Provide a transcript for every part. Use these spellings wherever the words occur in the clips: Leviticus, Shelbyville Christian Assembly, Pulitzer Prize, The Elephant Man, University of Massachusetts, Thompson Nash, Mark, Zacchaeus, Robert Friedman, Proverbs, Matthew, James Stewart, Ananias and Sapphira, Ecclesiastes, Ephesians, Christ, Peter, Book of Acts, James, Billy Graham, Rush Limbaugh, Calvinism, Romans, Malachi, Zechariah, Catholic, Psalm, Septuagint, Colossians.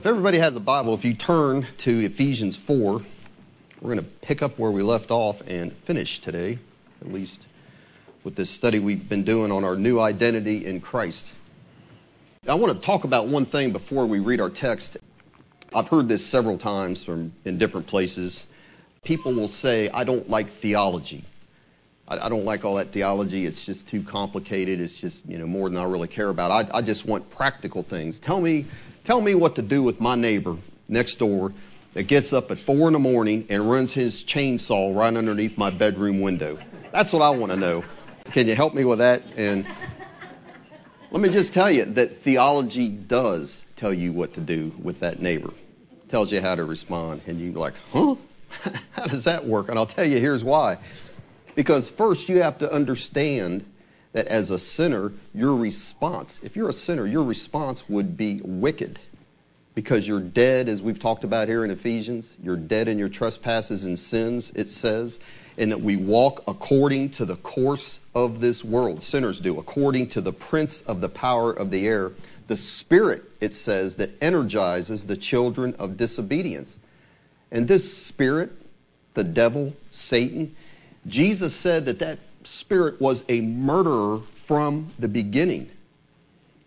If everybody has a Bible, if you turn to Ephesians 4, we're going to pick up where we left off and finish today, at least with this study we've been doing on our new identity in Christ. I want to talk about one thing before we read our text. I've heard this several times in different places. People will say, I don't like theology. I don't like all that theology. It's just too complicated. It's just, more than I really care about. I just want practical things. Tell me what to do with my neighbor next door that gets up at 4 a.m. and runs his chainsaw right underneath my bedroom window. That's what I want to know. Can you help me with that? And let me just tell you that theology does tell you what to do with that neighbor. It tells you how to respond. And you're like, huh? How does that work? And I'll tell you, here's why. Because first, you have to understand that as a sinner, your response, if you're a sinner, your response would be wicked. Because you're dead, as we've talked about here in Ephesians, you're dead in your trespasses and sins, it says, and that we walk according to the course of this world. Sinners do, according to the prince of the power of the air. The spirit, it says, that energizes the children of disobedience. And this spirit, the devil, Satan, Jesus said that spirit was a murderer from the beginning.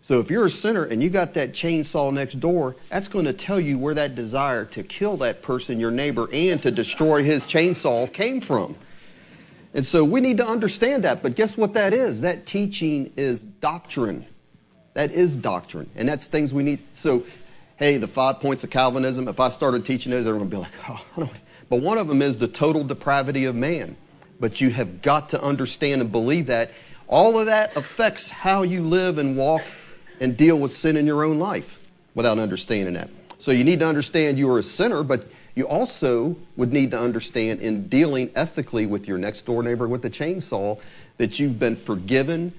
So if you're a sinner and you got that chainsaw next door, that's going to tell you where that desire to kill that person, your neighbor, and to destroy his chainsaw came from. And so we need to understand that. But guess what that is? That teaching is doctrine. That is doctrine. And that's things we need. So, hey, the 5 points of Calvinism, if I started teaching those, everyone would be like, oh, I don't. But one of them is the total depravity of man. But you have got to understand and believe that. All of that affects how you live and walk and deal with sin in your own life without understanding that. So you need to understand you are a sinner, but you also would need to understand in dealing ethically with your next door neighbor with a chainsaw that you've been forgiven,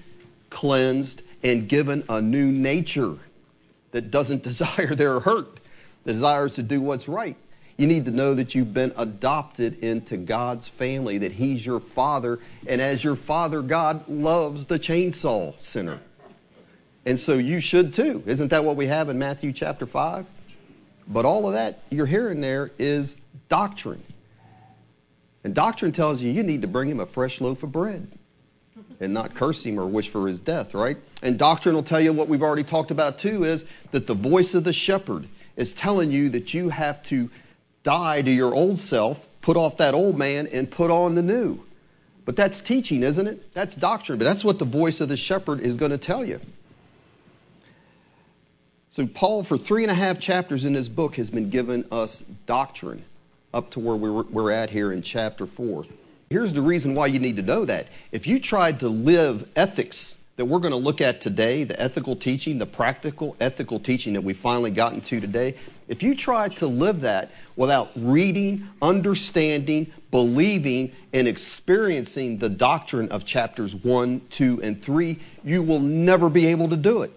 cleansed, and given a new nature that doesn't desire their hurt, desires to do what's right. You need to know that you've been adopted into God's family, that He's your Father, and as your Father, God loves the chainsaw sinner. And so you should too. Isn't that what we have in Matthew chapter 5? But all of that you're hearing there is doctrine. And doctrine tells you need to bring him a fresh loaf of bread and not curse him or wish for his death, right? And doctrine will tell you what we've already talked about too, is that the voice of the shepherd is telling you that you have to die to your old self, put off that old man, and put on the new. But that's teaching, isn't it? That's doctrine. But that's what the voice of the shepherd is going to tell you. So Paul, for 3.5 chapters in this book, has been giving us doctrine up to where we're at here in chapter 4. Here's the reason why you need to know that. If you tried to live ethics that we're going to look at today, the ethical teaching, the practical ethical teaching that we've finally gotten to today, if you try to live that without reading, understanding, believing, and experiencing the doctrine of chapters 1, 2, and 3, you will never be able to do it.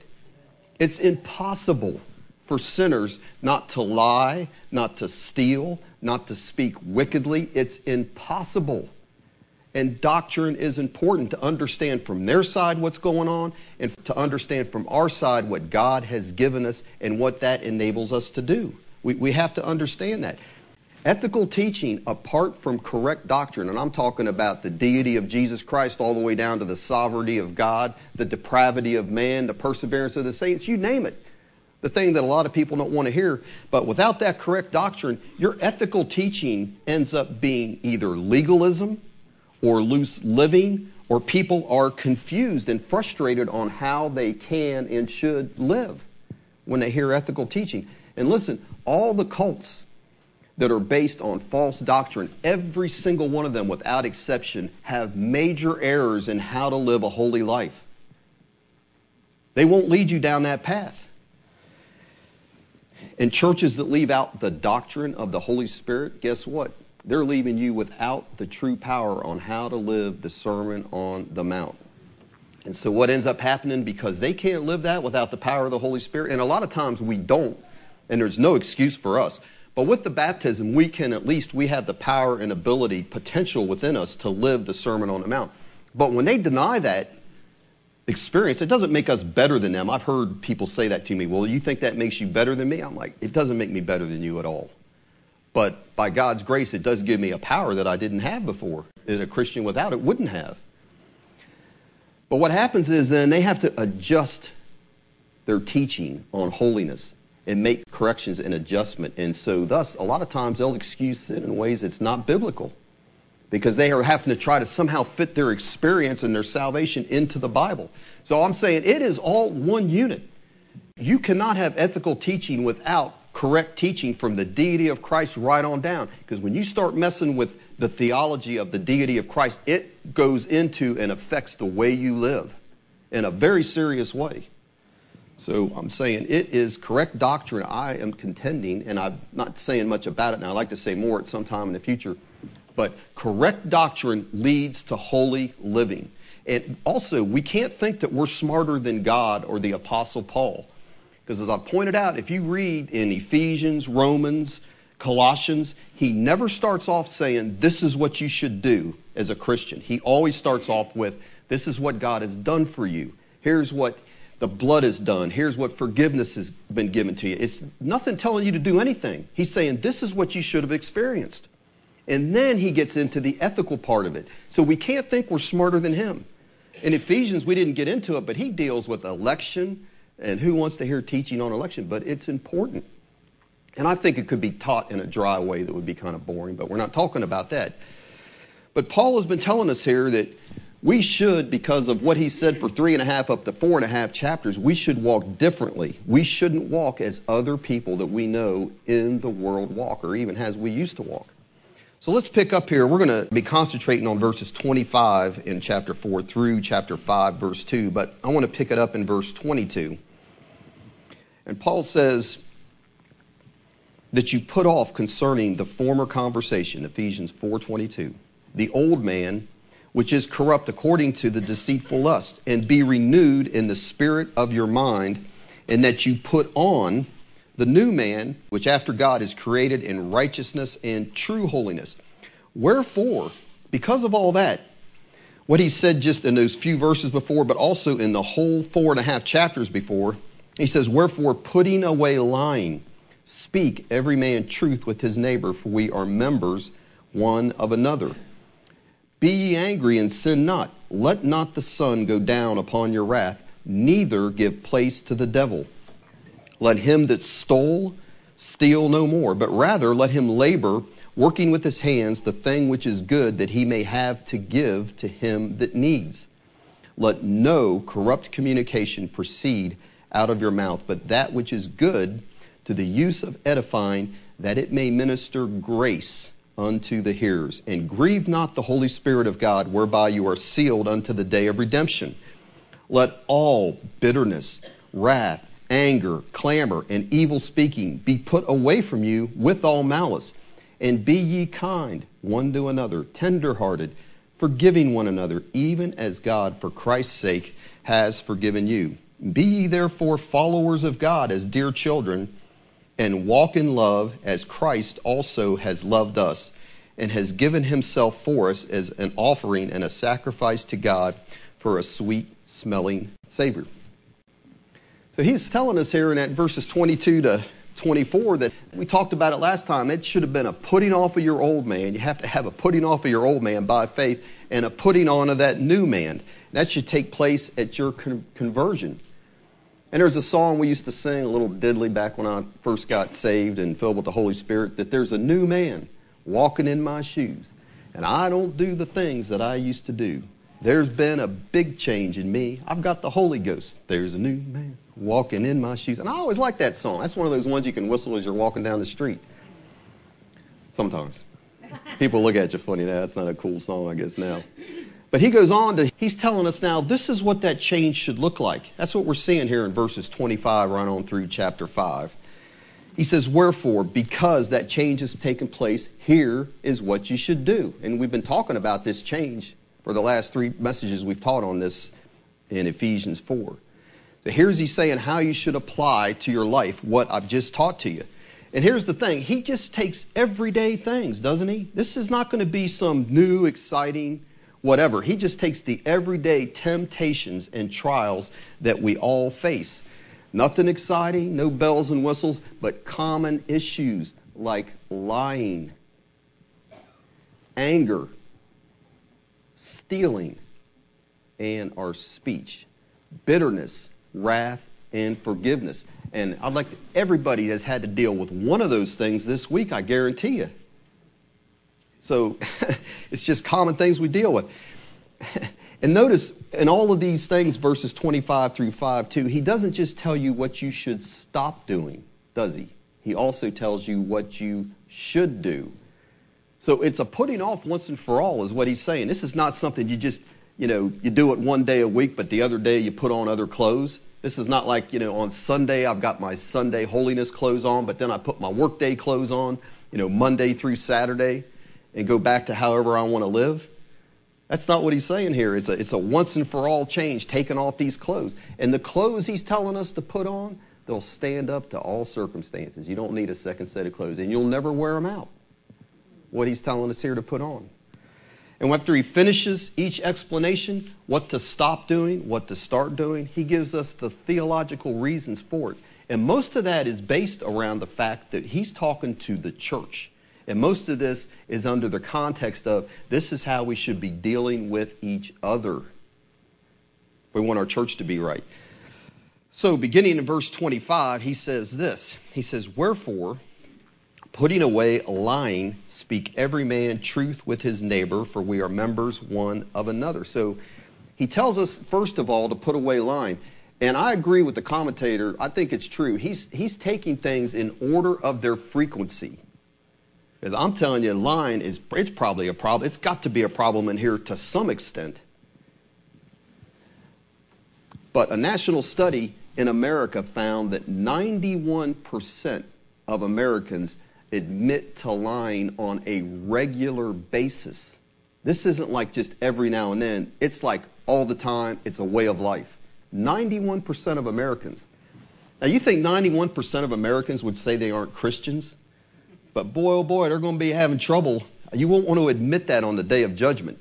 It's impossible for sinners not to lie, not to steal, not to speak wickedly. It's impossible. And doctrine is important to understand from their side what's going on and to understand from our side what God has given us and what that enables us to do. We have to understand that. Ethical teaching, apart from correct doctrine, and I'm talking about the deity of Jesus Christ all the way down to the sovereignty of God, the depravity of man, the perseverance of the saints, you name it. The thing that a lot of people don't want to hear. But without that correct doctrine, your ethical teaching ends up being either legalism or loose living, or people are confused and frustrated on how they can and should live when they hear ethical teaching. And listen, all the cults that are based on false doctrine, every single one of them without exception, have major errors in how to live a holy life. They won't lead you down that path. And churches that leave out the doctrine of the Holy Spirit, guess what? They're leaving you without the true power on how to live the Sermon on the Mount. And so what ends up happening, because they can't live that without the power of the Holy Spirit, and a lot of times we don't, and there's no excuse for us. But with the baptism, we have the power and ability, potential within us to live the Sermon on the Mount. But when they deny that, experience, it doesn't make us better than them. I've heard people say that to me. Well, you think that makes you better than me? I'm like, it doesn't make me better than you at all. But by God's grace, it does give me a power that I didn't have before, that a Christian without it wouldn't have. But what happens is then they have to adjust their teaching on holiness and make corrections and adjustment. And so thus, a lot of times they'll excuse sin in ways it's not biblical, because they are having to try to somehow fit their experience and their salvation into the Bible. So I'm saying it is all one unit. You cannot have ethical teaching without correct teaching from the deity of Christ right on down. Because when you start messing with the theology of the deity of Christ, it goes into and affects the way you live in a very serious way. So I'm saying it is correct doctrine. I am contending, and I'm not saying much about it now. I'd like to say more at some time in the future. But correct doctrine leads to holy living. And also, we can't think that we're smarter than God or the Apostle Paul. Because as I pointed out, if you read in Ephesians, Romans, Colossians, he never starts off saying, this is what you should do as a Christian. He always starts off with, this is what God has done for you. Here's what the blood has done. Here's what forgiveness has been given to you. It's nothing telling you to do anything. He's saying, this is what you should have experienced. And then he gets into the ethical part of it. So we can't think we're smarter than him. In Ephesians, we didn't get into it, but he deals with election. And who wants to hear teaching on election? But it's important. And I think it could be taught in a dry way that would be kind of boring, but we're not talking about that. But Paul has been telling us here that we should, because of what he said for 3.5 up to 4.5 chapters, we should walk differently. We shouldn't walk as other people that we know in the world walk, or even as we used to walk. So let's pick up here. We're going to be concentrating on verses 25 in chapter 4 through chapter 5, verse 2, but I want to pick it up in verse 22. And Paul says that you put off concerning the former conversation, Ephesians 4:22, the old man, which is corrupt according to the deceitful lust, and be renewed in the spirit of your mind, and that you put on the new man, which after God is created in righteousness and true holiness. Wherefore, because of all that, what he said just in those few verses before, but also in the whole 4.5 chapters before, he says, wherefore, putting away lying, speak every man truth with his neighbor, for we are members one of another. Be ye angry and sin not. Let not the sun go down upon your wrath, neither give place to the devil. Let him that stole steal no more, but rather let him labor, working with his hands the thing which is good, that he may have to give to him that needs. Let no corrupt communication proceed out of your mouth, but that which is good to the use of edifying, that it may minister grace unto the hearers. And grieve not the Holy Spirit of God, whereby you are sealed unto the day of redemption. Let all bitterness, wrath, anger, clamor, and evil speaking be put away from you with all malice. And be ye kind one to another, tender-hearted, forgiving one another, even as God for Christ's sake has forgiven you. Be ye therefore followers of God as dear children, and walk in love as Christ also has loved us, and has given himself for us as an offering and a sacrifice to God for a sweet-smelling savor. So he's telling us here in that verses 22 to 24 that we talked about it last time. It should have been a putting off of your old man. You have to have a putting off of your old man by faith and a putting on of that new man. That should take place at your conversion. And there's a song we used to sing, a little diddly, back when I first got saved and filled with the Holy Spirit, that there's a new man walking in my shoes, and I don't do the things that I used to do. There's been a big change in me. I've got the Holy Ghost. There's a new man walking in my shoes. And I always like that song. That's one of those ones you can whistle as you're walking down the street. Sometimes. People look at you funny now. That's not a cool song, I guess, now. But he goes on to, he's telling us now, this is what that change should look like. That's what we're seeing here in verses 25 right on through chapter 5. He says, wherefore, because that change has taken place, here is what you should do. And we've been talking about this change for the last three messages we've taught on this in Ephesians 4. So here's he saying how you should apply to your life what I've just taught to you. And here's the thing, he just takes everyday things, doesn't he? This is not going to be some new, exciting whatever. He just takes the everyday temptations and trials that we all face. Nothing exciting, no bells and whistles, but common issues like lying, anger, stealing, and our speech, bitterness, wrath, and forgiveness. And I'd like everybody has had to deal with one of those things this week, I guarantee you. So it's just common things we deal with. And notice in all of these things, verses 25 through 5:2, he doesn't just tell you what you should stop doing, does he? He also tells you what you should do. So it's a putting off once and for all is what he's saying. This is not something you just, you do it one day a week, but the other day you put on other clothes. This is not like, on Sunday I've got my Sunday holiness clothes on, but then I put my workday clothes on, Monday through Saturday, and go back to however I want to live. That's not what he's saying here. It's a once and for all change, taking off these clothes. And the clothes he's telling us to put on, they'll stand up to all circumstances. You don't need a second set of clothes, and you'll never wear them out. What he's telling us here to put on. And after he finishes each explanation, what to stop doing, what to start doing, he gives us the theological reasons for it. And most of that is based around the fact that he's talking to the church. And most of this is under the context of this is how we should be dealing with each other. We want our church to be right. So beginning in verse 25, he says this. He says, "Wherefore, putting away lying, speak every man truth with his neighbor, for we are members one of another." So he tells us, first of all, to put away lying. And I agree with the commentator. I think it's true. He's taking things in order of their frequency. Because I'm telling you, lying it's probably a problem. It's got to be a problem in here to some extent. But a national study in America found that 91% of Americans admit to lying on a regular basis. This isn't like just every now and then. It's like all the time. It's a way of life. 91% of Americans. Now, you think 91% of Americans would say they aren't Christians? But boy, oh boy, they're going to be having trouble. You won't want to admit that on the day of judgment.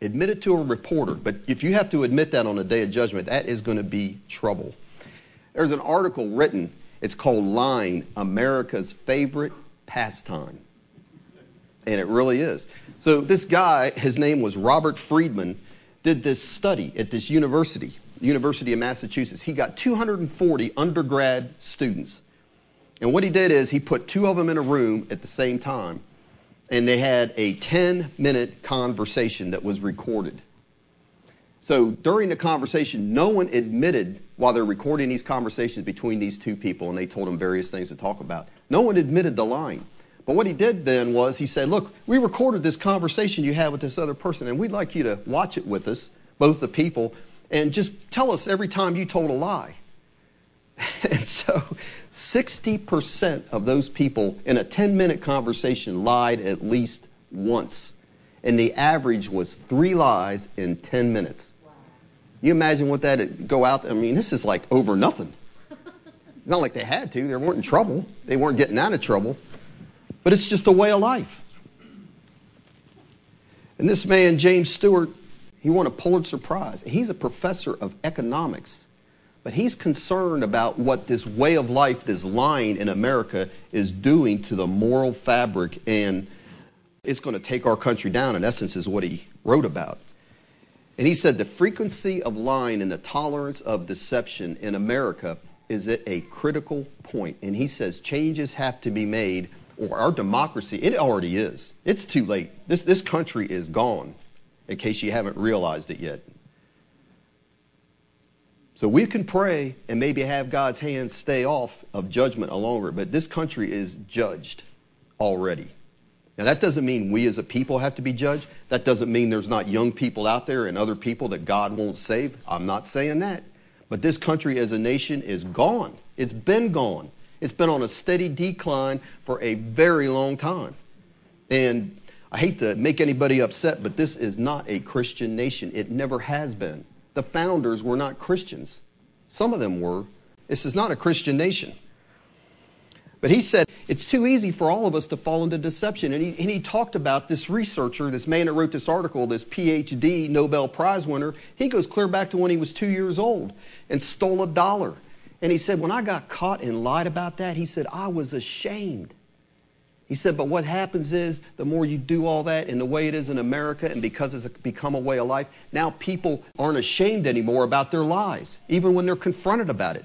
Admit it to a reporter. But if you have to admit that on the day of judgment, that is going to be trouble. There's an article written. It's called "Lying, America's Favorite Pastime." And it really is. So this guy, his name was Robert Friedman, did this study at this university, University of Massachusetts. He got 240 undergrad students. And what he did is he put two of them in a room at the same time, and they had a 10-minute conversation that was recorded. So during the conversation, no one admitted, while they're recording these conversations between these two people, and they told them various things to talk about, no one admitted the lying. But what he did then was he said, "Look, we recorded this conversation you had with this other person, and we'd like you to watch it with us, both the people, and just tell us every time you told a lie." And so 60% of those people in a 10-minute conversation lied at least once. And the average was 3 lies in 10 minutes. Wow. You imagine what that'd go out? I mean, this is like over nothing. Not like they had to. They weren't in trouble. They weren't getting out of trouble. But it's just a way of life. And this man, James Stewart, he won a Pulitzer Prize. He's a professor of economics. But he's concerned about what this way of life, this lying in America, is doing to the moral fabric, and it's going to take our country down, in essence, is what he wrote about. And he said the frequency of lying and the tolerance of deception in America is at a critical point. And he says changes have to be made, or our democracy, it already is. It's too late. This country is gone, in case you haven't realized it yet. So we can pray and maybe have God's hands stay off of judgment longer, but this country is judged already. Now, that doesn't mean we as a people have to be judged. That doesn't mean there's not young people out there and other people that God won't save. I'm not saying that. But this country as a nation is gone. It's been gone. It's been on a steady decline for a very long time. And I hate to make anybody upset, but this is not a Christian nation. It never has been. The founders were not Christians. Some of them were. This is not a Christian nation. But he said, it's too easy for all of us to fall into deception. And he talked about this researcher, this man that wrote this article, this PhD Nobel Prize winner. He goes clear back to when he was 2 years old and stole $1. And he said, when I got caught and lied about that, he said, I was ashamed. He said, but what happens is the more you do all that and the way it is in America and because it's become a way of life, now people aren't ashamed anymore about their lies, even when they're confronted about it.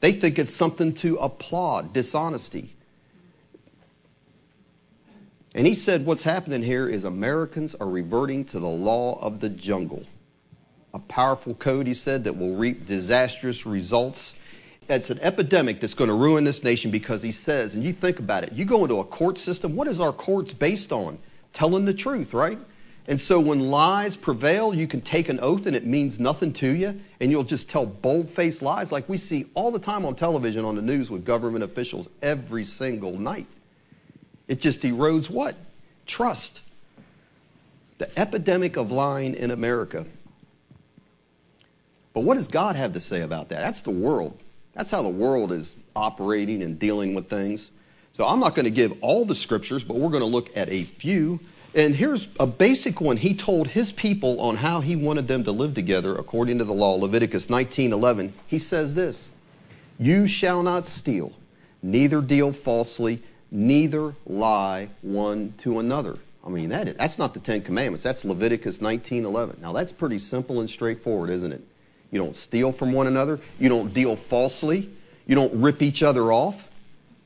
They think it's something to applaud, dishonesty. And he said what's happening here is Americans are reverting to the law of the jungle. A powerful code, he said, that will reap disastrous results. It's an epidemic that's going to ruin this nation because he says, and you think about it, you go into a court system, what is our courts based on? Telling the truth, right? And so when lies prevail, you can take an oath and it means nothing to you, and you'll just tell bold-faced lies like we see all the time on television, on the news with government officials every single night. It just erodes what? Trust. The epidemic of lying in America. But what does God have to say about that? That's the world. That's how the world is operating and dealing with things. So I'm not going to give all the scriptures, but we're going to look at a few. And here's a basic one he told his people on how he wanted them to live together according to the law, Leviticus 19:11. He says this, you shall not steal, neither deal falsely, neither lie one to another. I mean, that's not the Ten Commandments. That's Leviticus 19:11. Now, that's pretty simple and straightforward, isn't it? You don't steal from one another. You don't deal falsely. You don't rip each other off.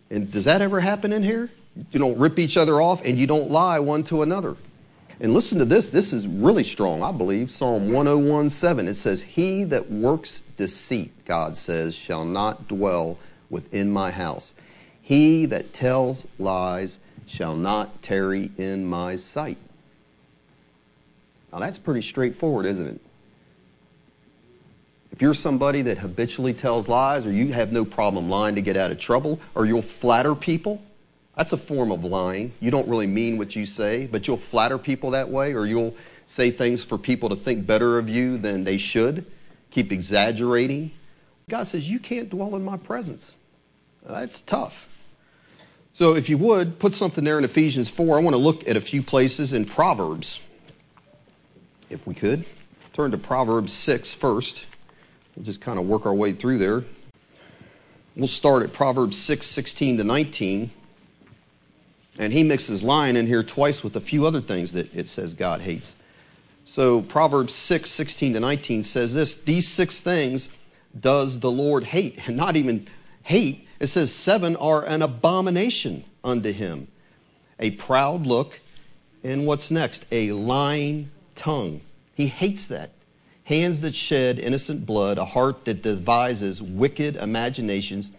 And does that ever happen in here? You don't rip each other off, and you don't lie one to another. And listen to this. This is really strong, I believe. Psalm 101:7. It says, he that works deceit, God says, shall not dwell within my house. He that tells lies shall not tarry in my sight. Now, that's pretty straightforward, isn't it? If you're somebody that habitually tells lies, or you have no problem lying to get out of trouble, or you'll flatter people, that's a form of lying. You don't really mean what you say, but you'll flatter people that way, or you'll say things for people to think better of you than they should. Keep exaggerating. God says, you can't dwell in my presence. That's tough. So if you would, put something there in Ephesians 4. I want to look at a few places in Proverbs. If we could, turn to Proverbs 6 first. We'll just kind of work our way through there. We'll start at Proverbs 6, 16 to 19. And he mixes lying in here twice with a few other things that it says God hates. So Proverbs 6, 16 to 19 says this, these 6 things does the Lord hate, and not even hate. It says 7 are an abomination unto him. A proud look, and what's next? A lying tongue. He hates that. Hands that shed innocent blood, a heart that devises wicked imaginations,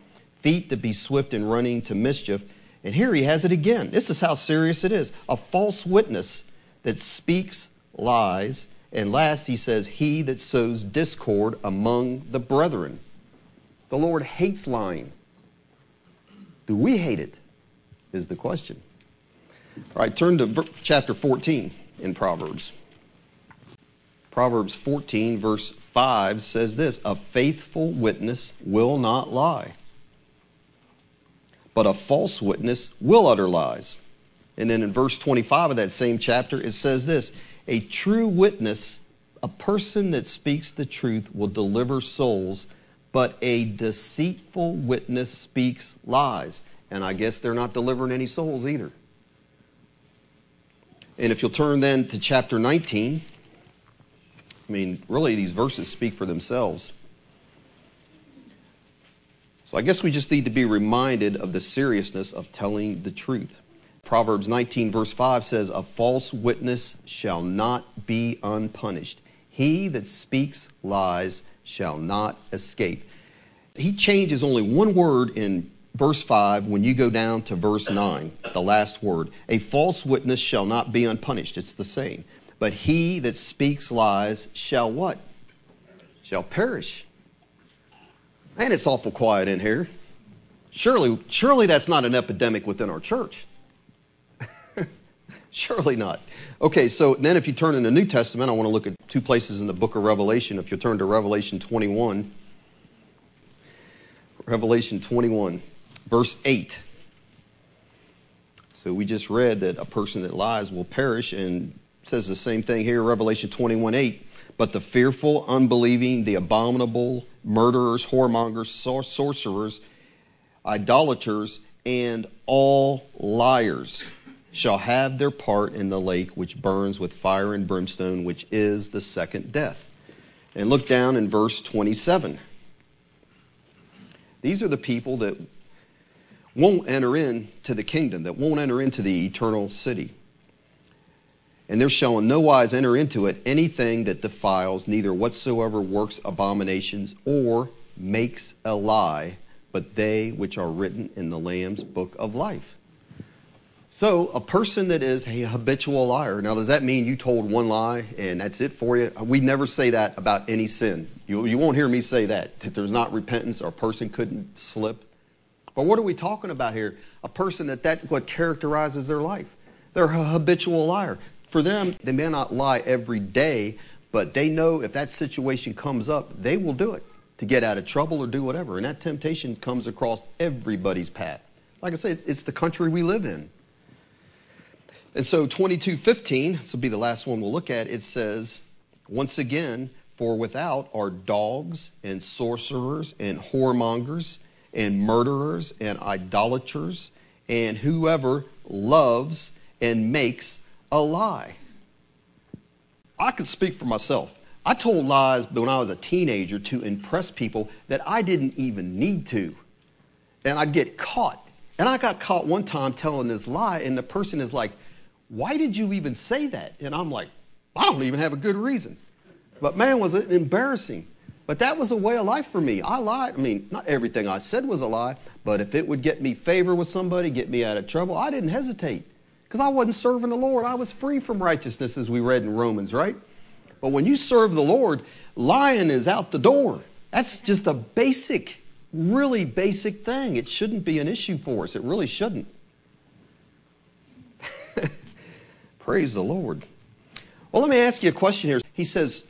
feet that be swift in running to mischief. And here he has it again. This is how serious it is. A false witness that speaks lies. And last he says, he that sows discord among the brethren. The Lord hates lying. Do we hate it? Is the question. All right, turn to chapter 14 in Proverbs. Proverbs 14 verse 5 says this, a faithful witness will not lie, but a false witness will utter lies. And then in verse 25 of that same chapter, it says this, a true witness, a person that speaks the truth will deliver souls, but a deceitful witness speaks lies. And I guess they're not delivering any souls either. And if you'll turn then to chapter 19, I mean, really these verses speak for themselves. So I guess we just need to be reminded of the seriousness of telling the truth. Proverbs 19 verse 5 says, a false witness shall not be unpunished. He that speaks lies shall not escape. He changes only one word in verse 5 when you go down to verse 9, the last word. A false witness shall not be unpunished. It's the same. But he that speaks lies shall what? Shall perish. And it's awful quiet in here. Surely that's not an epidemic within our church. Surely not. Okay, so then if you turn in the New Testament, I want to look at two places in the book of Revelation. If you turn to Revelation 21, verse 8. So we just read that a person that lies will perish, and says the same thing here, Revelation 21:8. But the fearful, unbelieving, the abominable, murderers, whoremongers, sorcerers, idolaters, and all liars shall have their part in the lake which burns with fire and brimstone, which is the second death. And look down in verse 27. These are the people that won't enter into the kingdom, that won't enter into the eternal city. And there shall in no wise enter into it anything that defiles, neither whatsoever works abominations or makes a lie, but they which are written in the Lamb's book of life. So a person that is a habitual liar. Now, does that mean you told one lie and that's it for you? We never say that about any sin. You won't hear me say that there's not repentance or a person couldn't slip. But what are we talking about here? A person that's what characterizes their life. They're a habitual liar. For them, they may not lie every day, but they know if that situation comes up, they will do it to get out of trouble or do whatever. And that temptation comes across everybody's path. Like I say, it's the country we live in. And so 22:15, this will be the last one we'll look at, it says, once again, for without are dogs and sorcerers and whoremongers and murderers and idolaters and whoever loves and makes a lie. I could speak for myself. I told lies when I was a teenager to impress people that I didn't even need to. And I'd get caught. And I got caught one time telling this lie, and the person is like, why did you even say that? And I'm like, I don't even have a good reason. But man, was it embarrassing. But that was a way of life for me. I lied. I mean, not everything I said was a lie, but if it would get me favor with somebody, get me out of trouble, I didn't hesitate. Because I wasn't serving the Lord. I was free from righteousness, as we read in Romans, right? But when you serve the Lord, lying is out the door. That's just a basic, really basic thing. It shouldn't be an issue for us. It really shouldn't. Praise the Lord. Well, let me ask you a question here. He says,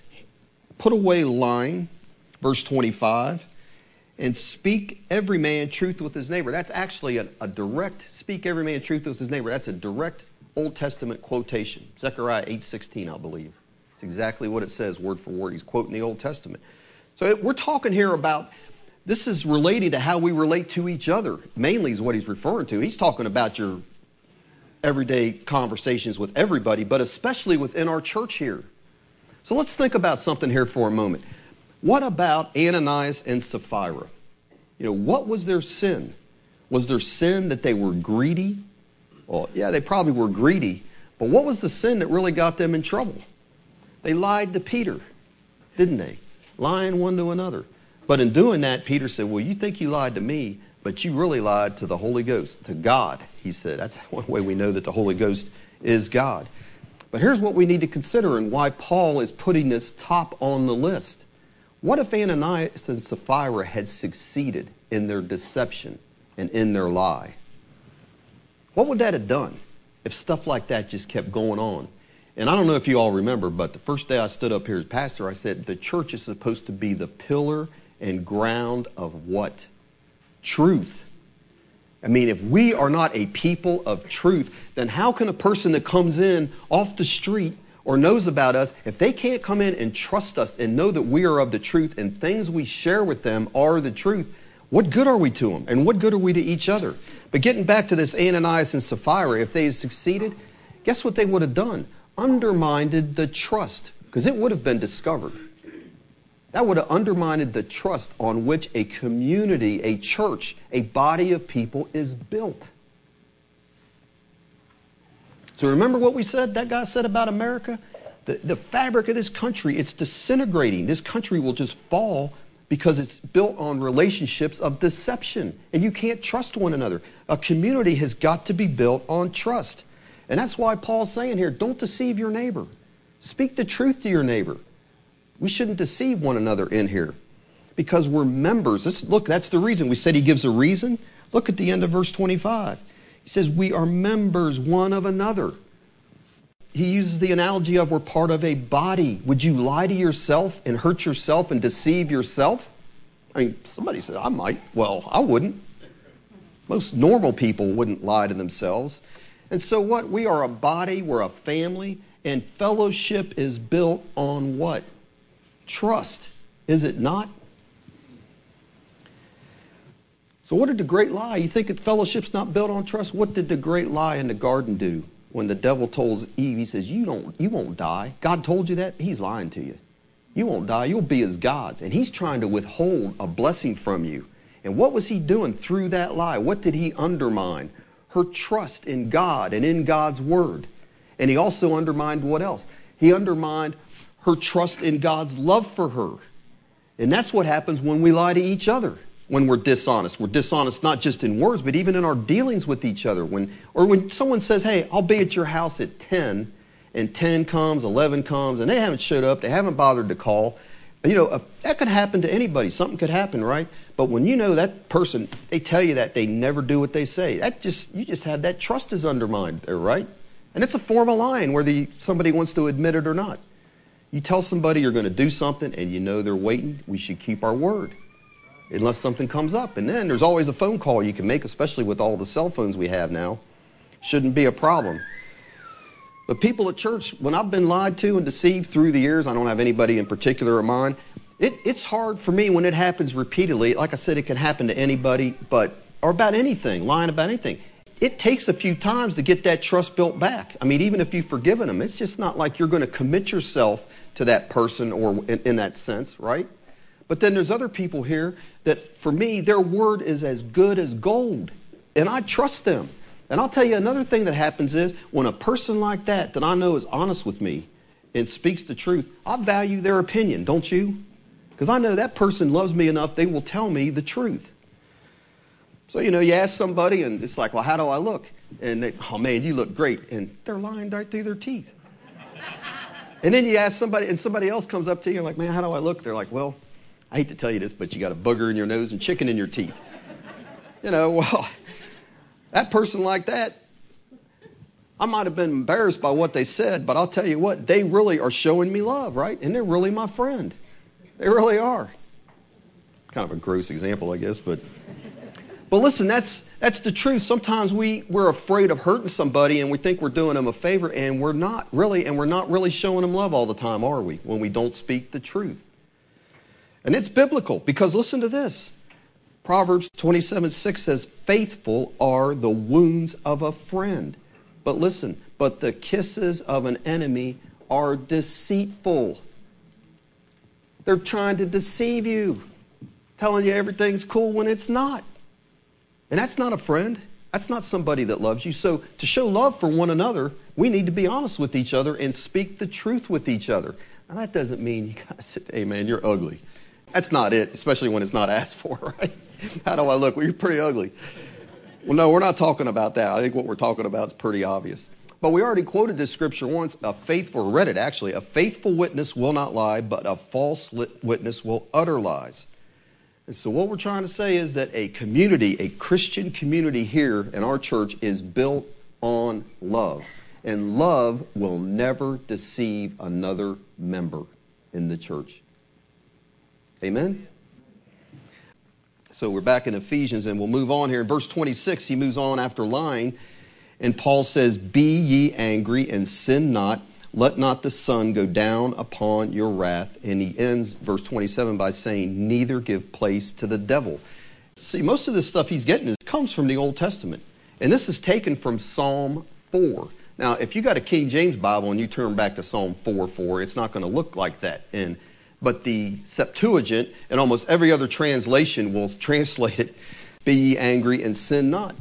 put away lying, verse 25, and speak every man truth with his neighbor. That's actually a direct, speak every man truth with his neighbor. That's a direct Old Testament quotation. Zechariah 8:16, I believe. It's exactly what it says, word for word. He's quoting the Old Testament. So we're talking here about, this is related to how we relate to each other, mainly is what he's referring to. He's talking about your everyday conversations with everybody, but especially within our church here. So let's think about something here for a moment. What about Ananias and Sapphira? You know, what was their sin? Was their sin that they were greedy? Well, yeah, they probably were greedy, but what was the sin that really got them in trouble? They lied to Peter, didn't they? Lying one to another. But in doing that, Peter said, well, you think you lied to me, but you really lied to the Holy Ghost, to God, he said. That's one way we know that the Holy Ghost is God. But here's what we need to consider and why Paul is putting this top on the list. What if Ananias and Sapphira had succeeded in their deception and in their lie? What would that have done if stuff like that just kept going on? And I don't know if you all remember, but the first day I stood up here as pastor, I said, the church is supposed to be the pillar and ground of what? Truth. I mean, if we are not a people of truth, then how can a person that comes in off the street or knows about us, if they can't come in and trust us and know that we are of the truth and things we share with them are the truth, what good are we to them? And what good are we to each other? But getting back to this Ananias and Sapphira, if they had succeeded, guess what they would have done? Undermined the trust, because it would have been discovered. That would have undermined the trust on which a community, a church, a body of people is built. So remember what we said, that guy said about America? The fabric of this country, it's disintegrating. This country will just fall because it's built on relationships of deception. And you can't trust one another. A community has got to be built on trust. And that's why Paul's saying here, don't deceive your neighbor. Speak the truth to your neighbor. We shouldn't deceive one another in here because we're members. Look, that's the reason. We said he gives a reason. Look at the end of verse 25. He says, we are members one of another. He uses the analogy of we're part of a body. Would you lie to yourself and hurt yourself and deceive yourself? I mean, somebody said, I might. Well, I wouldn't. Most normal people wouldn't lie to themselves. And so what? We are a body, we're a family, and fellowship is built on what? Trust, is it not? So what did the great lie? You think that fellowship's not built on trust? What did the great lie in the garden do when the devil told Eve, he says, you won't die. God told you that? He's lying to you. You won't die. You'll be as gods. And he's trying to withhold a blessing from you. And what was he doing through that lie? What did he undermine? Her trust in God and in God's word. And he also undermined what else? He undermined her trust in God's love for her. And that's what happens when we lie to each other. When we're dishonest. We're dishonest not just in words, but even in our dealings with each other. When someone says, hey, I'll be at your house at 10, and 10 comes, 11 comes, and they haven't showed up, they haven't bothered to call. You know, that could happen to anybody. Something could happen, right? But when you know that person, they tell you that, they never do what they say. You just have that trust is undermined there, right? And it's a form of lying, whether somebody wants to admit it or not. You tell somebody you're going to do something, and you know they're waiting. We should keep our word. Unless something comes up. And then there's always a phone call you can make, especially with all the cell phones we have now. Shouldn't be a problem. But people at church, when I've been lied to and deceived through the years, I don't have anybody in particular in mind. It's hard for me when it happens repeatedly. Like I said, it can happen to anybody, or about anything, lying about anything. It takes a few times to get that trust built back. I mean, even if you've forgiven them, it's just not like you're going to commit yourself to that person or in that sense, right? But then there's other people here that, for me, their word is as good as gold, and I trust them. And I'll tell you another thing that happens is when a person like that I know is honest with me and speaks the truth, I value their opinion, don't you? Because I know that person loves me enough, they will tell me the truth. So, you know, you ask somebody, and it's like, well, how do I look? And they, oh, man, you look great. And they're lying right through their teeth. And then you ask somebody, and somebody else comes up to you, and you're like, man, how do I look? They're like, well, I hate to tell you this, but you got a booger in your nose and chicken in your teeth. You know, well, that person like that, I might have been embarrassed by what they said, but I'll tell you what, they really are showing me love, right? And they're really my friend. They really are. Kind of a gross example, I guess, but listen, that's the truth. Sometimes we're afraid of hurting somebody and we think we're doing them a favor, and we're not really showing them love all the time, are we? When we don't speak the truth. And it's biblical, because listen to this. Proverbs 27:6 says, faithful are the wounds of a friend. But listen, but the kisses of an enemy are deceitful. They're trying to deceive you, telling you everything's cool when it's not. And that's not a friend. That's not somebody that loves you. So to show love for one another, we need to be honest with each other and speak the truth with each other. Now that doesn't mean you guys say, hey man, you're ugly. That's not it, especially when it's not asked for, right? How do I look? Well, you're pretty ugly. Well, no, we're not talking about that. I think what we're talking about is pretty obvious. But we already quoted this scripture once, a faithful witness will not lie, but a false witness will utter lies. And so what we're trying to say is that a community, a Christian community here in our church is built on love. And love will never deceive another member in the church. Amen? So we're back in Ephesians, and we'll move on here. In verse 26, he moves on after lying, and Paul says, be ye angry and sin not. Let not the sun go down upon your wrath. And he ends verse 27 by saying, neither give place to the devil. See, most of this stuff he's getting comes from the Old Testament. And this is taken from Psalm 4. Now, if you got a King James Bible and you turn back to Psalm 4:4, it's not going to look like that. But the Septuagint and almost every other translation will translate it, be ye angry and sin not.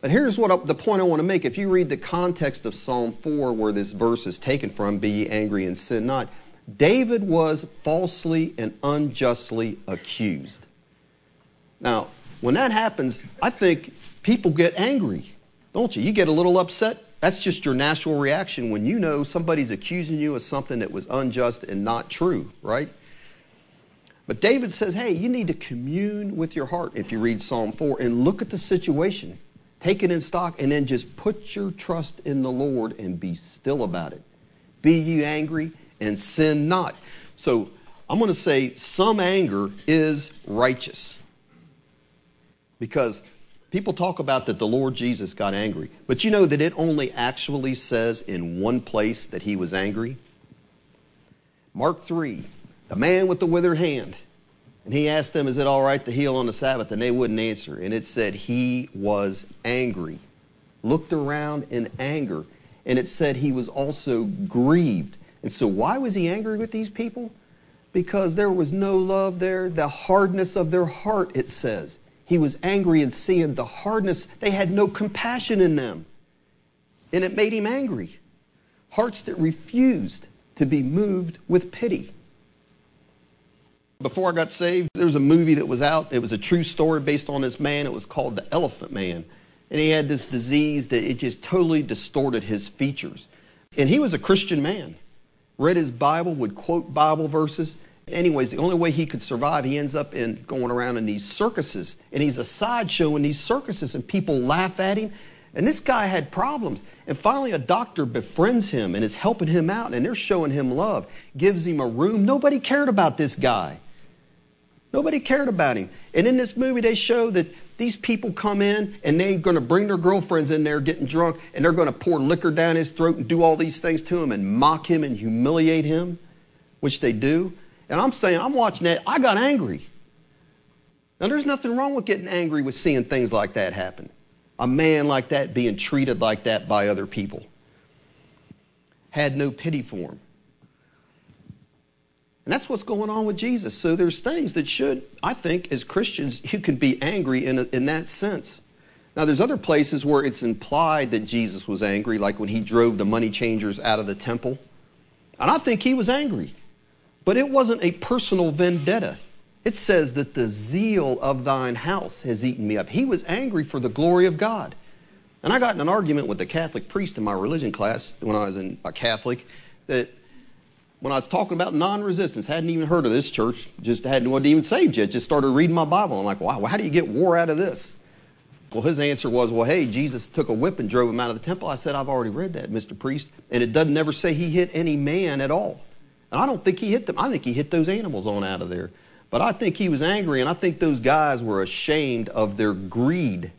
But here's the point I want to make. If you read the context of Psalm 4 where this verse is taken from, be ye angry and sin not, David was falsely and unjustly accused. Now, when that happens, I think people get angry, don't you? You get a little upset. That's just your natural reaction when you know somebody's accusing you of something that was unjust and not true, right? But David says, hey, you need to commune with your heart if you read Psalm 4 and look at the situation. Take it in stock and then just put your trust in the Lord and be still about it. Be ye angry and sin not. So I'm going to say some anger is righteous because People talk about that the Lord Jesus got angry, but you know that it only actually says in one place that he was angry? Mark 3, the man with the withered hand. And he asked them, is it all right to heal on the Sabbath? And they wouldn't answer. And it said he was angry, looked around in anger. And it said he was also grieved. And so why was he angry with these people? Because there was no love there, the hardness of their heart, it says. He was angry in seeing the hardness. They had no compassion in them. And it made him angry. Hearts that refused to be moved with pity. Before I got saved, there was a movie that was out. It was a true story based on this man. It was called The Elephant Man. And he had this disease that it just totally distorted his features. And he was a Christian man. Read his Bible, would quote Bible verses. Anyways, the only way he could survive, he ends up in going around in these circuses. And he's a sideshow in these circuses. And people laugh at him. And this guy had problems. And finally, a doctor befriends him and is helping him out. And they're showing him love. Gives him a room. Nobody cared about this guy. Nobody cared about him. And in this movie, they show that these people come in and they're going to bring their girlfriends in there getting drunk and they're going to pour liquor down his throat and do all these things to him and mock him and humiliate him, which they do. And I'm saying, I'm watching that. I got angry. Now, there's nothing wrong with getting angry with seeing things like that happen. A man like that being treated like that by other people. Had no pity for him. And that's what's going on with Jesus. So there's things that should, I think, as Christians, you can be angry in that sense. Now, there's other places where it's implied that Jesus was angry, like when he drove the money changers out of the temple. And I think he was angry. But it wasn't a personal vendetta. It says that the zeal of thine house has eaten me up. He was angry for the glory of God. And I got in an argument with the Catholic priest in my religion class when I was in a Catholic that when I was talking about non-resistance, hadn't even heard of this church, just wasn't even saved yet, just started reading my Bible. I'm like, wow, how do you get war out of this? Well, his answer was, well, hey, Jesus took a whip and drove him out of the temple. I said, I've already read that, Mr. Priest. And it doesn't ever say he hit any man at all. And I don't think he hit them. I think he hit those animals on out of there. But I think he was angry, and I think those guys were ashamed of their greed.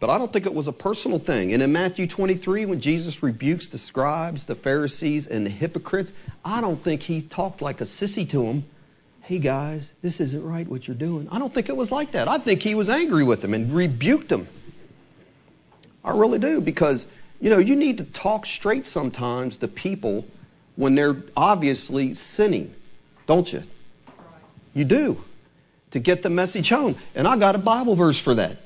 But I don't think it was a personal thing. And in Matthew 23, when Jesus rebukes the scribes, the Pharisees, and the hypocrites, I don't think he talked like a sissy to them. Hey, guys, this isn't right what you're doing. I don't think it was like that. I think he was angry with them and rebuked them. I really do, because, you know, you need to talk straight sometimes to people when they're obviously sinning, don't you? You do, to get the message home. And I got a Bible verse for that.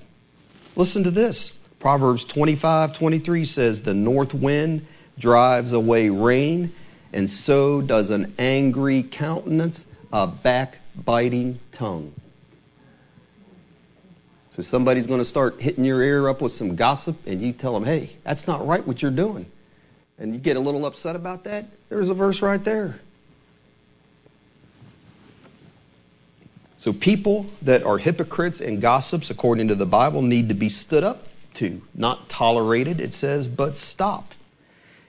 Listen to this. Proverbs 25:23 says, the north wind drives away rain, and so does an angry countenance, a backbiting tongue. So somebody's going to start hitting your ear up with some gossip, and you tell them, hey, that's not right what you're doing. And you get a little upset about that. There's a verse right there. So people that are hypocrites and gossips, according to the Bible, need to be stood up to, not tolerated, it says, but stopped.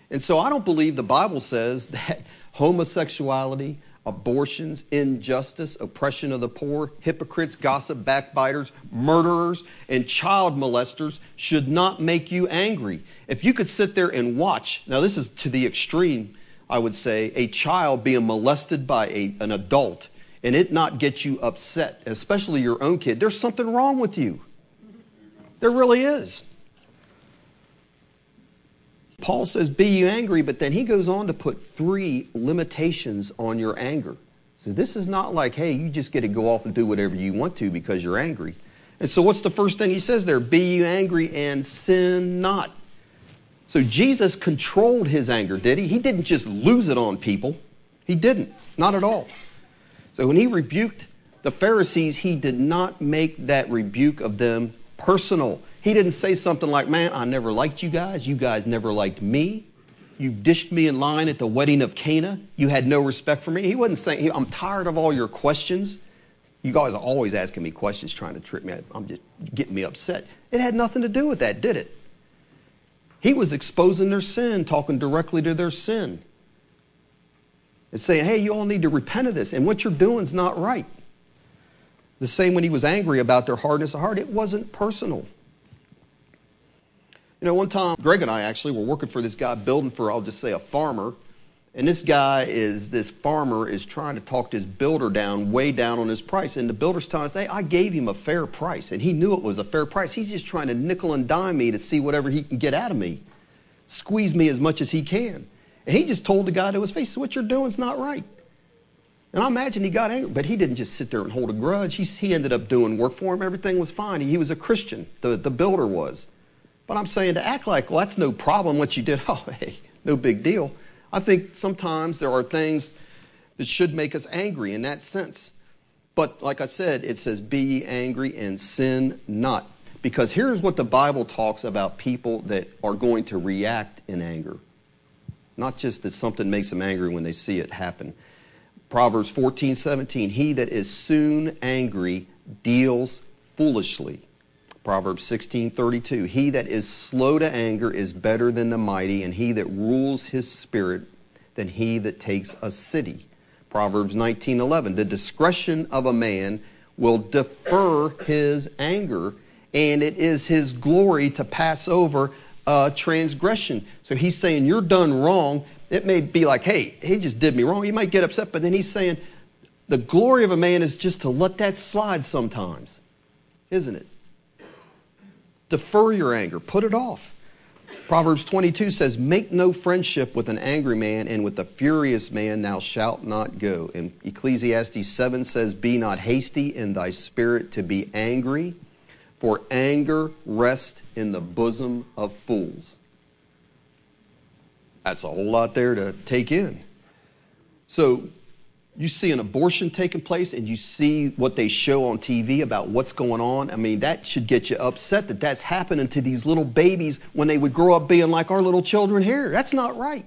And so I don't believe the Bible says that homosexuality, abortions, injustice, oppression of the poor, hypocrites, gossip, backbiters, murderers, and child molesters should not make you angry. If you could sit there and watch, now this is to the extreme, I would say, a child being molested by an adult, and it not get you upset, especially your own kid, there's something wrong with you. There really is. Paul says, be you angry, but then he goes on to put three limitations on your anger. So this is not like, hey, you just get to go off and do whatever you want to because you're angry. And so what's the first thing he says there? Be you angry and sin not. So Jesus controlled his anger, did he? He didn't just lose it on people. He didn't, not at all. So when he rebuked the Pharisees, he did not make that rebuke of them personal. He didn't say something like, man, I never liked you guys. You guys never liked me. You dished me in line at the wedding of Cana. You had no respect for me. He wasn't saying, I'm tired of all your questions. You guys are always asking me questions, trying to trip me. I'm just getting me upset. It had nothing to do with that, did it? He was exposing their sin, talking directly to their sin. And saying, hey, you all need to repent of this. And what you're doing is not right. The same when he was angry about their hardness of heart. It wasn't personal. You know, one time, Greg and I actually were working for this guy, building for, I'll just say, a farmer. And this farmer is trying to talk this builder down, way down on his price. And the builder's telling us, hey, I gave him a fair price. And he knew it was a fair price. He's just trying to nickel and dime me to see whatever he can get out of me. Squeeze me as much as he can. And he just told the guy to his face, what you're doing is not right. And I imagine he got angry, but he didn't just sit there and hold a grudge. He ended up doing work for him. Everything was fine. He was a Christian. The builder was. But I'm saying to act like, well, that's no problem what you did. Oh, hey, no big deal. I think sometimes there are things that should make us angry in that sense. But like I said, it says, be angry and sin not. Because here's what the Bible talks about people that are going to react in anger. Not just that something makes them angry when they see it happen. Proverbs 14:17, he that is soon angry deals foolishly. Proverbs 16:32, he that is slow to anger is better than the mighty, and he that rules his spirit than he that takes a city. Proverbs 19:11, the discretion of a man will defer his anger, and it is his glory to pass over transgression. So he's saying, you're done wrong. It may be like, hey, he just did me wrong. You might get upset, but then he's saying the glory of a man is just to let that slide sometimes, isn't it? Defer your anger. Put it off. Proverbs 22 says, make no friendship with an angry man, and with a furious man thou shalt not go. And Ecclesiastes 7 says, be not hasty in thy spirit to be angry, for anger rests in the bosom of fools. That's a whole lot there to take in. So you see an abortion taking place, and you see what they show on TV about what's going on. I mean, that should get you upset that that's happening to these little babies when they would grow up being like our little children here. That's not right.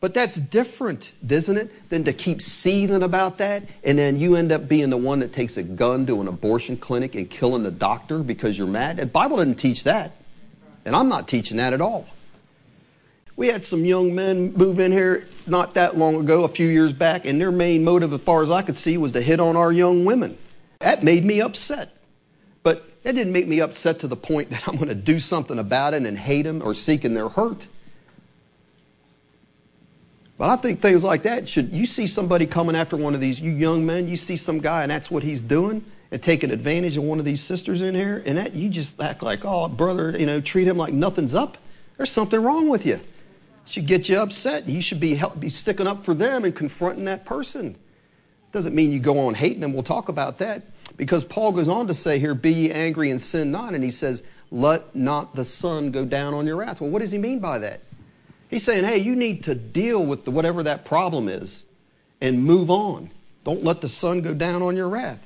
But that's different, isn't it, than to keep seething about that, and then you end up being the one that takes a gun to an abortion clinic and killing the doctor because you're mad. The Bible doesn't teach that, and I'm not teaching that at all. We had some young men move in here not that long ago, a few years back, and their main motive, as far as I could see, was to hit on our young women. That made me upset. But that didn't make me upset to the point that I'm going to do something about it and hate them or seek in their hurt. But I think things like that should, you see somebody coming after one of these, you young men, you see some guy and that's what he's doing and taking advantage of one of these sisters in here, and that you just act like, oh, brother, you know, treat him like nothing's up. There's something wrong with you. Should get you upset. You should be sticking up for them and confronting that person. Doesn't mean you go on hating them. We'll talk about that because Paul goes on to say here, be ye angry and sin not. And he says, let not the sun go down on your wrath. Well, what does he mean by that? He's saying, hey, you need to deal with whatever that problem is and move on. Don't let the sun go down on your wrath.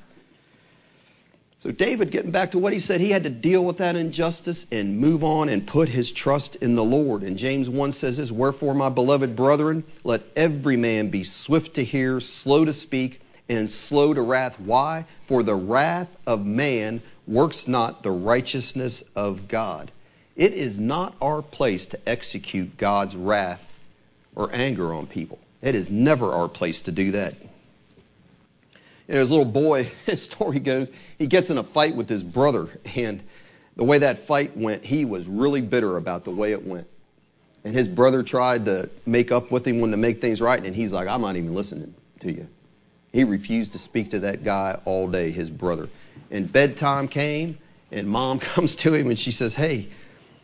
So David, getting back to what he said, he had to deal with that injustice and move on and put his trust in the Lord. And James 1 says this, wherefore, my beloved brethren, let every man be swift to hear, slow to speak, and slow to wrath. Why? For the wrath of man works not the righteousness of God. It is not our place to execute God's wrath or anger on people. It is never our place to do that. And his little boy, his story goes, he gets in a fight with his brother. And the way that fight went, he was really bitter about the way it went. And his brother tried to make up with him, wanted to make things right. And he's like, I'm not even listening to you. He refused to speak to that guy all day, his brother. And bedtime came, and mom comes to him and she says, hey,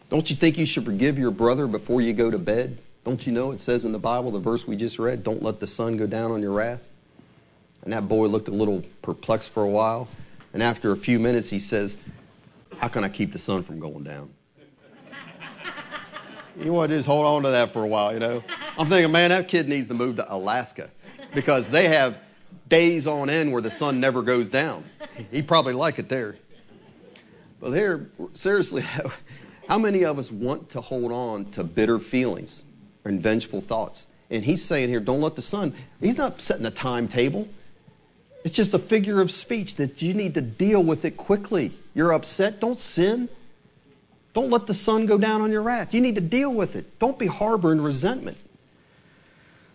don't you think you should forgive your brother before you go to bed? Don't you know it says in the Bible, the verse we just read, don't let the sun go down on your wrath? And that boy looked a little perplexed for a while. And after a few minutes, he says, how can I keep the sun from going down? You want to just hold on to that for a while, you know. I'm thinking, man, that kid needs to move to Alaska because they have days on end where the sun never goes down. He'd probably like it there. But here, seriously, how many of us want to hold on to bitter feelings and vengeful thoughts? And he's saying here, don't let the sun, he's not setting a timetable. It's just a figure of speech that you need to deal with it quickly. You're upset. Don't sin. Don't let the sun go down on your wrath. You need to deal with it. Don't be harboring resentment.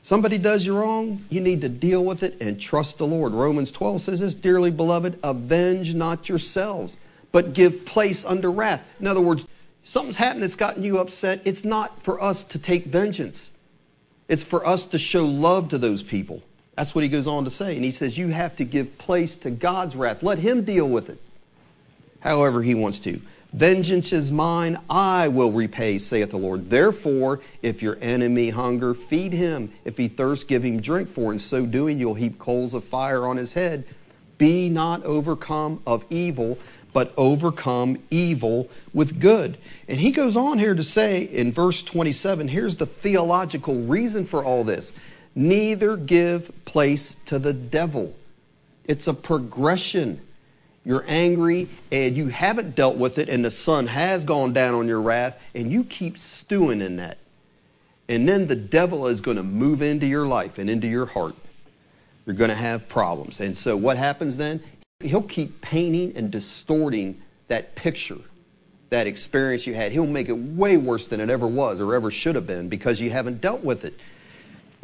Somebody does you wrong, you need to deal with it and trust the Lord. Romans 12 says this, "Dearly beloved, avenge not yourselves, but give place unto wrath." In other words, something's happened that's gotten you upset. It's not for us to take vengeance. It's for us to show love to those people. That's what he goes on to say. And he says, you have to give place to God's wrath. Let him deal with it however he wants to. Vengeance is mine, I will repay, saith the Lord. Therefore, if your enemy hunger, feed him. If he thirst, give him drink, for in so doing you'll heap coals of fire on his head. Be not overcome of evil, but overcome evil with good. And he goes on here to say in verse 27, here's the theological reason for all this. Neither give place to the devil. It's a progression. You're angry and you haven't dealt with it and the sun has gone down on your wrath and you keep stewing in that. And then the devil is going to move into your life and into your heart. You're going to have problems. And so what happens then? He'll keep painting and distorting that picture, that experience you had. He'll make it way worse than it ever was or ever should have been because you haven't dealt with it.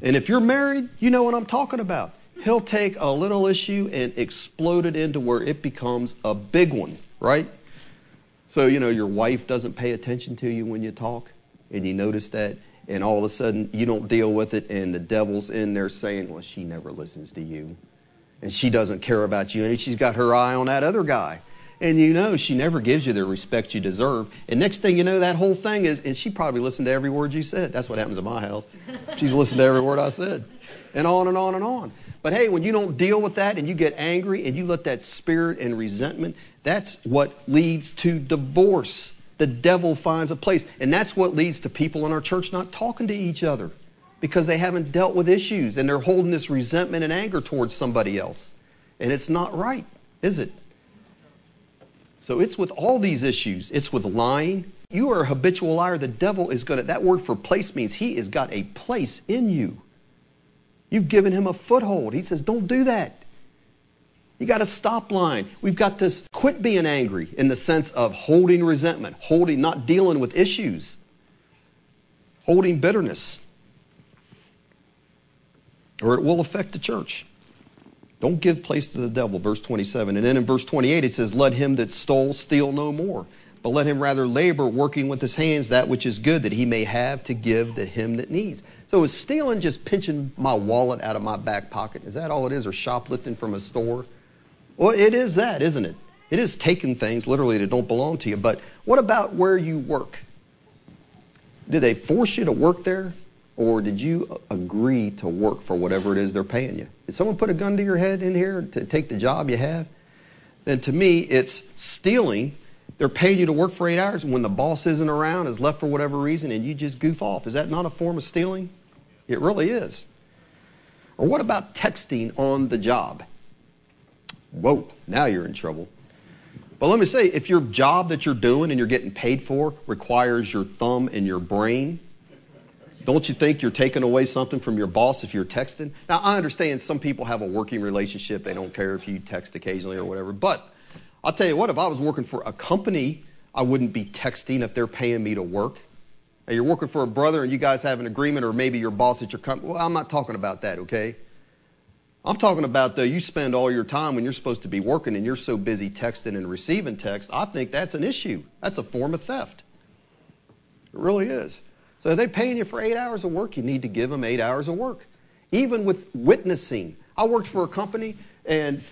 And if you're married, you know what I'm talking about. He'll take a little issue and explode it into where it becomes a big one, right? So, you know, your wife doesn't pay attention to you when you talk, and you notice that, and all of a sudden you don't deal with it, and the devil's in there saying, well, she never listens to you, and she doesn't care about you, and she's got her eye on that other guy. And you know she never gives you the respect you deserve. And next thing you know, that whole thing is, and she probably listened to every word you said. That's what happens at my house. She's listened to every word I said. And on and on and on. But hey, when you don't deal with that and you get angry and you let that spirit and resentment, that's what leads to divorce. The devil finds a place. And that's what leads to people in our church not talking to each other because they haven't dealt with issues and they're holding this resentment and anger towards somebody else. And it's not right, is it? So it's with all these issues. It's with lying. You are a habitual liar. The devil is going to, that word for place means he has got a place in you. You've given him a foothold. He says, don't do that. You got to stop lying. We've got to quit being angry in the sense of holding resentment, holding, not dealing with issues, holding bitterness, or it will affect the church. Don't give place to the devil, verse 27. And then in verse 28 it says, let him that stole steal no more, but let him rather labor, working with his hands that which is good, that he may have to give to him that needs. So is stealing just pinching my wallet out of my back pocket? Is that all it is? Or shoplifting from a store? Well, it is that, isn't it? It is taking things literally that don't belong to you. But what about where you work? Did they force you to work there? Or did you agree to work for whatever it is they're paying you? Did someone put a gun to your head in here to take the job you have? Then to me, it's stealing. They're paying you to work for 8 hours, and when the boss isn't around, is left for whatever reason, and you just goof off. Is that not a form of stealing? It really is. Or what about texting on the job? Whoa, now you're in trouble. But let me say, if your job that you're doing and you're getting paid for requires your thumb and your brain, don't you think you're taking away something from your boss if you're texting? Now, I understand some people have a working relationship. They don't care if you text occasionally or whatever. But I'll tell you what, if I was working for a company, I wouldn't be texting if they're paying me to work. Now, you're working for a brother and you guys have an agreement, or maybe your boss at your company. Well, I'm not talking about that, okay? I'm talking about, though, you spend all your time when you're supposed to be working and you're so busy texting and receiving texts. I think that's an issue. That's a form of theft. It really is. So if they're paying you for 8 hours of work, you need to give them 8 hours of work. Even with witnessing. I worked for a company, and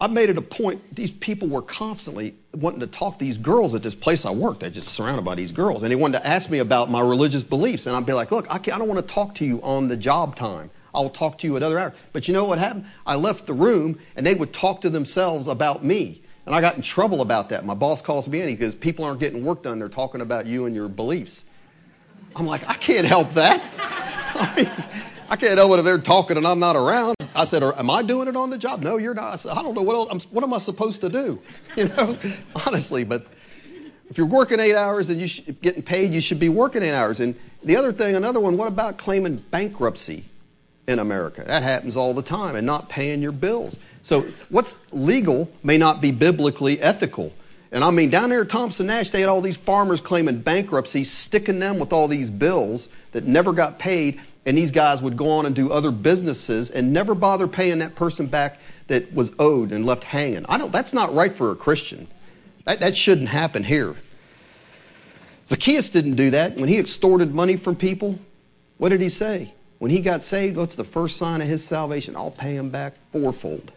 I made it a point. These people were constantly wanting to talk to these girls at this place I worked. I just surrounded by these girls. And they wanted to ask me about my religious beliefs. And I'd be like, look, I don't want to talk to you on the job time. I'll talk to you at other hours. But you know what happened? I left the room, and they would talk to themselves about me. And I got in trouble about that. My boss calls me in. He goes, people aren't getting work done. They're talking about you and your beliefs. I'm like, I can't help that. I mean, I can't help it if they're talking and I'm not around. I said, am I doing it on the job? No, you're not. I said, I don't know what else. What am I supposed to do? You know, honestly, but if you're working 8 hours and you're getting paid, you should be working 8 hours. And the other thing, another one, what about claiming bankruptcy in America? That happens all the time, and not paying your bills. So what's legal may not be biblically ethical. And I mean, down there at Thompson Nash, they had all these farmers claiming bankruptcy, sticking them with all these bills that never got paid. And these guys would go on and do other businesses and never bother paying that person back that was owed and left hanging. That's not right for a Christian. That shouldn't happen here. Zacchaeus didn't do that. When he extorted money from people, what did he say? When he got saved, what's the first sign of his salvation? I'll pay him back fourfold.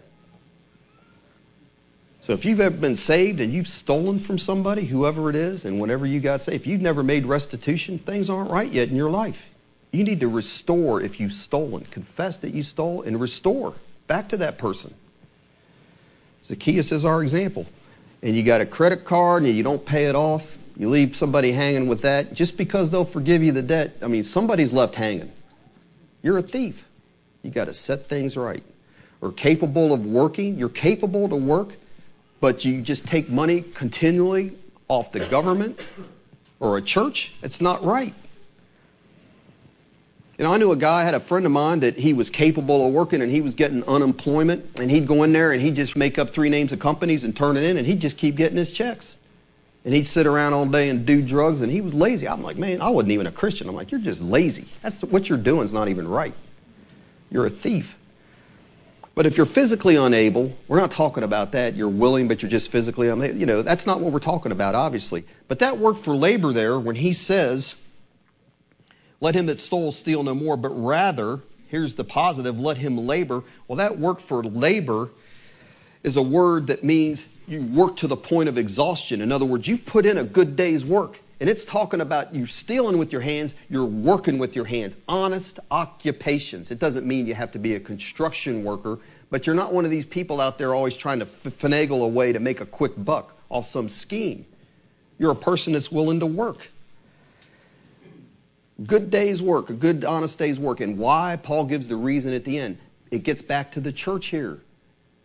So if you've ever been saved and you've stolen from somebody, whoever it is, and whenever you got saved, if you've never made restitution, things aren't right yet in your life. You need to restore if you've stolen. Confess that you stole and restore back to that person. Zacchaeus is our example. And you got a credit card and you don't pay it off. You leave somebody hanging with that. Just because they'll forgive you the debt, somebody's left hanging. You're a thief. You got to set things right. Or capable of working. You're capable to work, but you just take money continually off the government or a church. It's not right. I knew a guy, I had a friend of mine that he was capable of working and he was getting unemployment, and he'd go in there and he'd just make up three names of companies and turn it in, and he'd just keep getting his checks. And he'd sit around all day and do drugs, and he was lazy. I'm like, man, I wasn't even a Christian. I'm like, you're just lazy. That's what you're doing is not even right. You're a thief. But if you're physically unable, we're not talking about that. You're willing, but you're just physically unable. That's not what we're talking about, obviously. But that word for labor there, when he says, let him that stole steal no more, but rather, here's the positive, let him labor. Well, that word for labor is a word that means you work to the point of exhaustion. In other words, you've put in a good day's work. And it's talking about you stealing with your hands, you're working with your hands. Honest occupations. It doesn't mean you have to be a construction worker, but you're not one of these people out there always trying to finagle a way to make a quick buck off some scheme. You're a person that's willing to work. Good day's work, a good, honest day's work. And why? Paul gives the reason at the end. It gets back to the church here.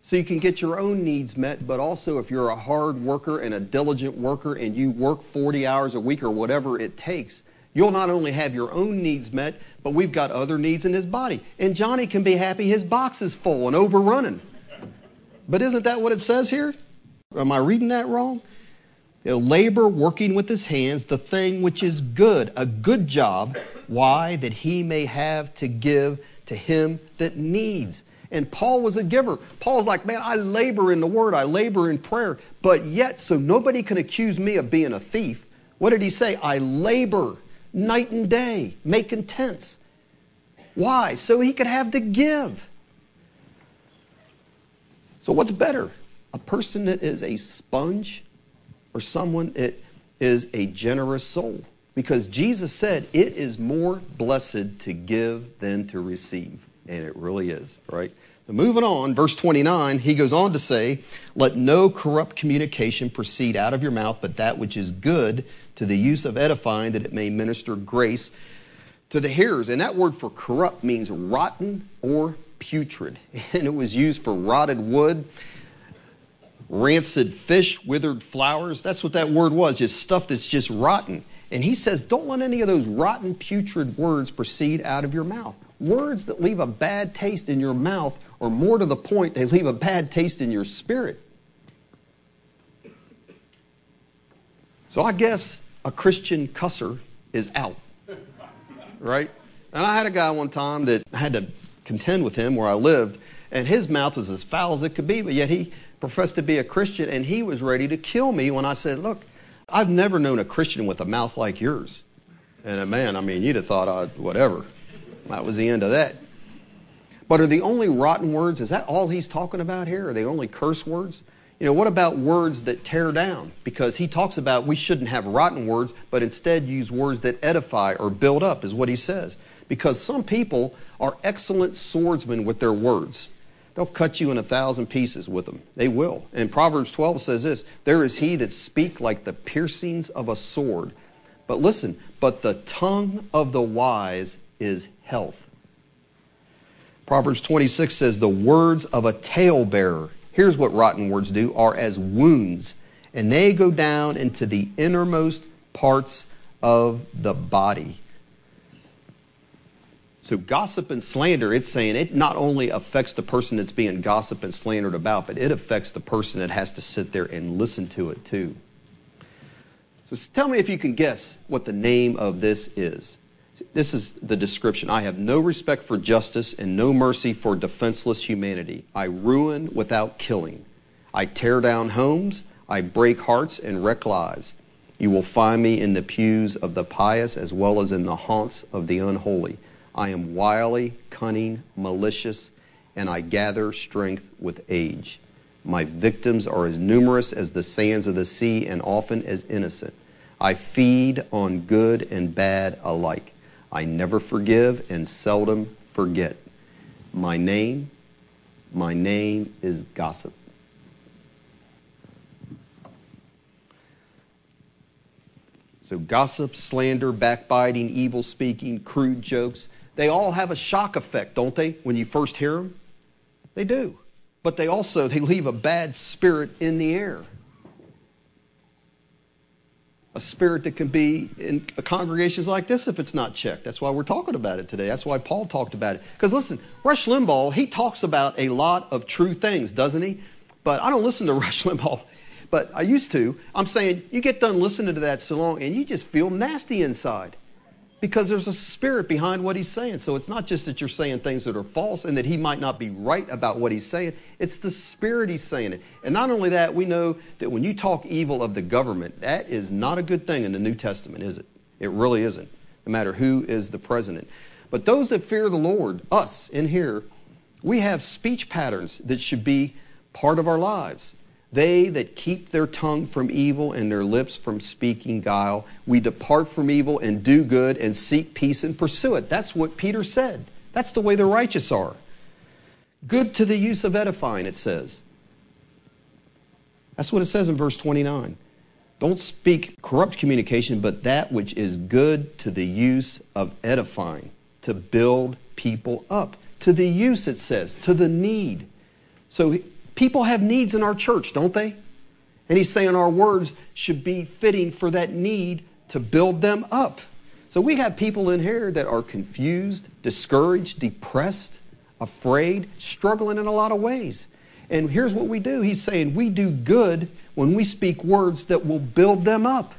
So you can get your own needs met, but also if you're a hard worker and a diligent worker and you work 40 hours a week or whatever it takes, you'll not only have your own needs met, but we've got other needs in this body. And Johnny can be happy his box is full and overrunning. But isn't that what it says here? Am I reading that wrong? Labor, working with his hands, the thing which is good, a good job. Why? That he may have to give to him that needs. And Paul was a giver. Paul's like, man, I labor in the word, I labor in prayer, but yet, so nobody can accuse me of being a thief. What did he say? I labor night and day, making tents. Why? So he could have to give. So what's better? A person that is a sponge, or someone that is a generous soul? Because Jesus said, it is more blessed to give than to receive. And it really is, right? Now, moving on, verse 29, he goes on to say, let no corrupt communication proceed out of your mouth, but that which is good to the use of edifying, that it may minister grace to the hearers. And that word for corrupt means rotten or putrid. And it was used for rotted wood, rancid fish, withered flowers. That's what that word was, just stuff that's just rotten. And he says, don't let any of those rotten, putrid words proceed out of your mouth. Words that leave a bad taste in your mouth, or more to the point, they leave a bad taste in your spirit. So I guess a Christian cusser is out, right? And I had a guy one time that I had to contend with him where I lived, and his mouth was as foul as it could be, but yet he professed to be a Christian, and he was ready to kill me when I said, look, I've never known a Christian with a mouth like yours. And man, you'd have thought whatever. That was the end of that. But are the only rotten words, is that all he's talking about here? Are they only curse words? What about words that tear down? Because he talks about we shouldn't have rotten words, but instead use words that edify or build up is what he says. Because some people are excellent swordsmen with their words. They'll cut you in 1,000 pieces with them. They will. And Proverbs 12 says this, there is he that speak like the piercings of a sword. But listen, but the tongue of the wise is health. Proverbs 26 says, the words of a talebearer, here's what rotten words do, are as wounds, and they go down into the innermost parts of the body. So gossip and slander, it's saying it not only affects the person that's being gossiped and slandered about, but it affects the person that has to sit there and listen to it too. So tell me if you can guess what the name of this is. This is the description. I have no respect for justice and no mercy for defenseless humanity. I ruin without killing. I tear down homes. I break hearts and wreck lives. You will find me in the pews of the pious as well as in the haunts of the unholy. I am wily, cunning, malicious, and I gather strength with age. My victims are as numerous as the sands of the sea and often as innocent. I feed on good and bad alike. I never forgive and seldom forget. My name is gossip. So gossip, slander, backbiting, evil speaking, crude jokes, they all have a shock effect, don't they, when you first hear them? They do. But they also, they leave a bad spirit in the air. A spirit that can be in congregations like this if it's not checked. That's why we're talking about it today. That's why Paul talked about it. Because listen, Rush Limbaugh, he talks about a lot of true things, doesn't he? But I don't listen to Rush Limbaugh, but I used to. I'm saying you get done listening to that so long and you just feel nasty inside because there's a spirit behind what he's saying. So it's not just that you're saying things that are false and that he might not be right about what he's saying. It's the spirit he's saying it. And not only that, we know that when you talk evil of the government, that is not a good thing in the New Testament, is it? It really isn't, no matter who is the president. But those that fear the Lord, us in here, we have speech patterns that should be part of our lives. They that keep their tongue from evil and their lips from speaking guile. We depart from evil and do good and seek peace and pursue it. That's what Peter said. That's the way the righteous are. Good to the use of edifying, it says. That's what it says in verse 29. Don't speak corrupt communication, but that which is good to the use of edifying, to build people up. To the use, it says, to the need. So people have needs in our church, don't they? And he's saying our words should be fitting for that need to build them up. So we have people in here that are confused, discouraged, depressed, afraid, struggling in a lot of ways. And here's what we do. He's saying we do good when we speak words that will build them up.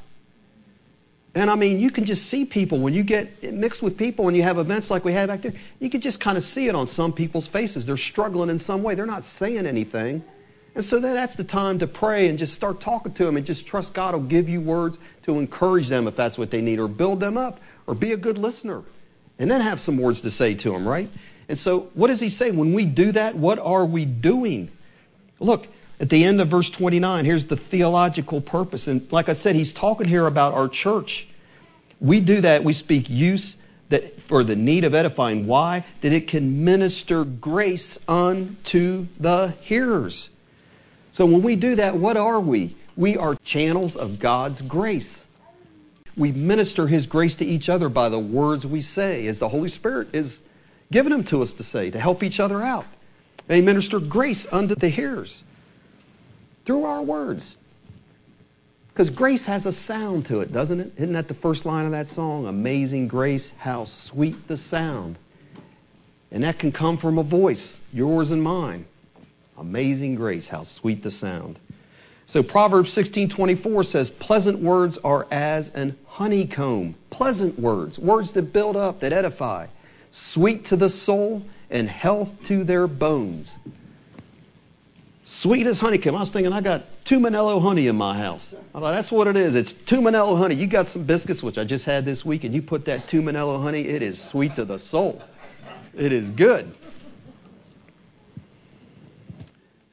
And I mean, you can just see people when you get mixed with people and you have events like we had back there. You can just kind of see it on some people's faces. They're struggling in some way. They're not saying anything. And so that's the time to pray and just start talking to them and just trust God will give you words to encourage them if that's what they need, or build them up, or be a good listener and then have some words to say to them, right? And so what does he say? When we do that, what are we doing? Look, at the end of verse 29, here's the theological purpose. And like I said, he's talking here about our church. We do that. We speak use that for the need of edifying. Why? That it can minister grace unto the hearers. So when we do that, what are we? We are channels of God's grace. We minister His grace to each other by the words we say, as the Holy Spirit is giving them to us to say, to help each other out. They minister grace unto the hearers through our words. Because grace has a sound to it, doesn't it? Isn't that the first line of that song? Amazing grace, how sweet the sound. And that can come from a voice, yours and mine. Amazing grace, how sweet the sound. So Proverbs 16:24 says, pleasant words are as an honeycomb. Pleasant words, words that build up, that edify. Sweet to the soul and health to their bones. Sweet as honeycomb. I was thinking I got 2 Manello honey in my house. I thought that's what it is. It's 2 Manello honey. You got some biscuits, which I just had this week, and you put that 2 Manello honey, it is sweet to the soul. It is good.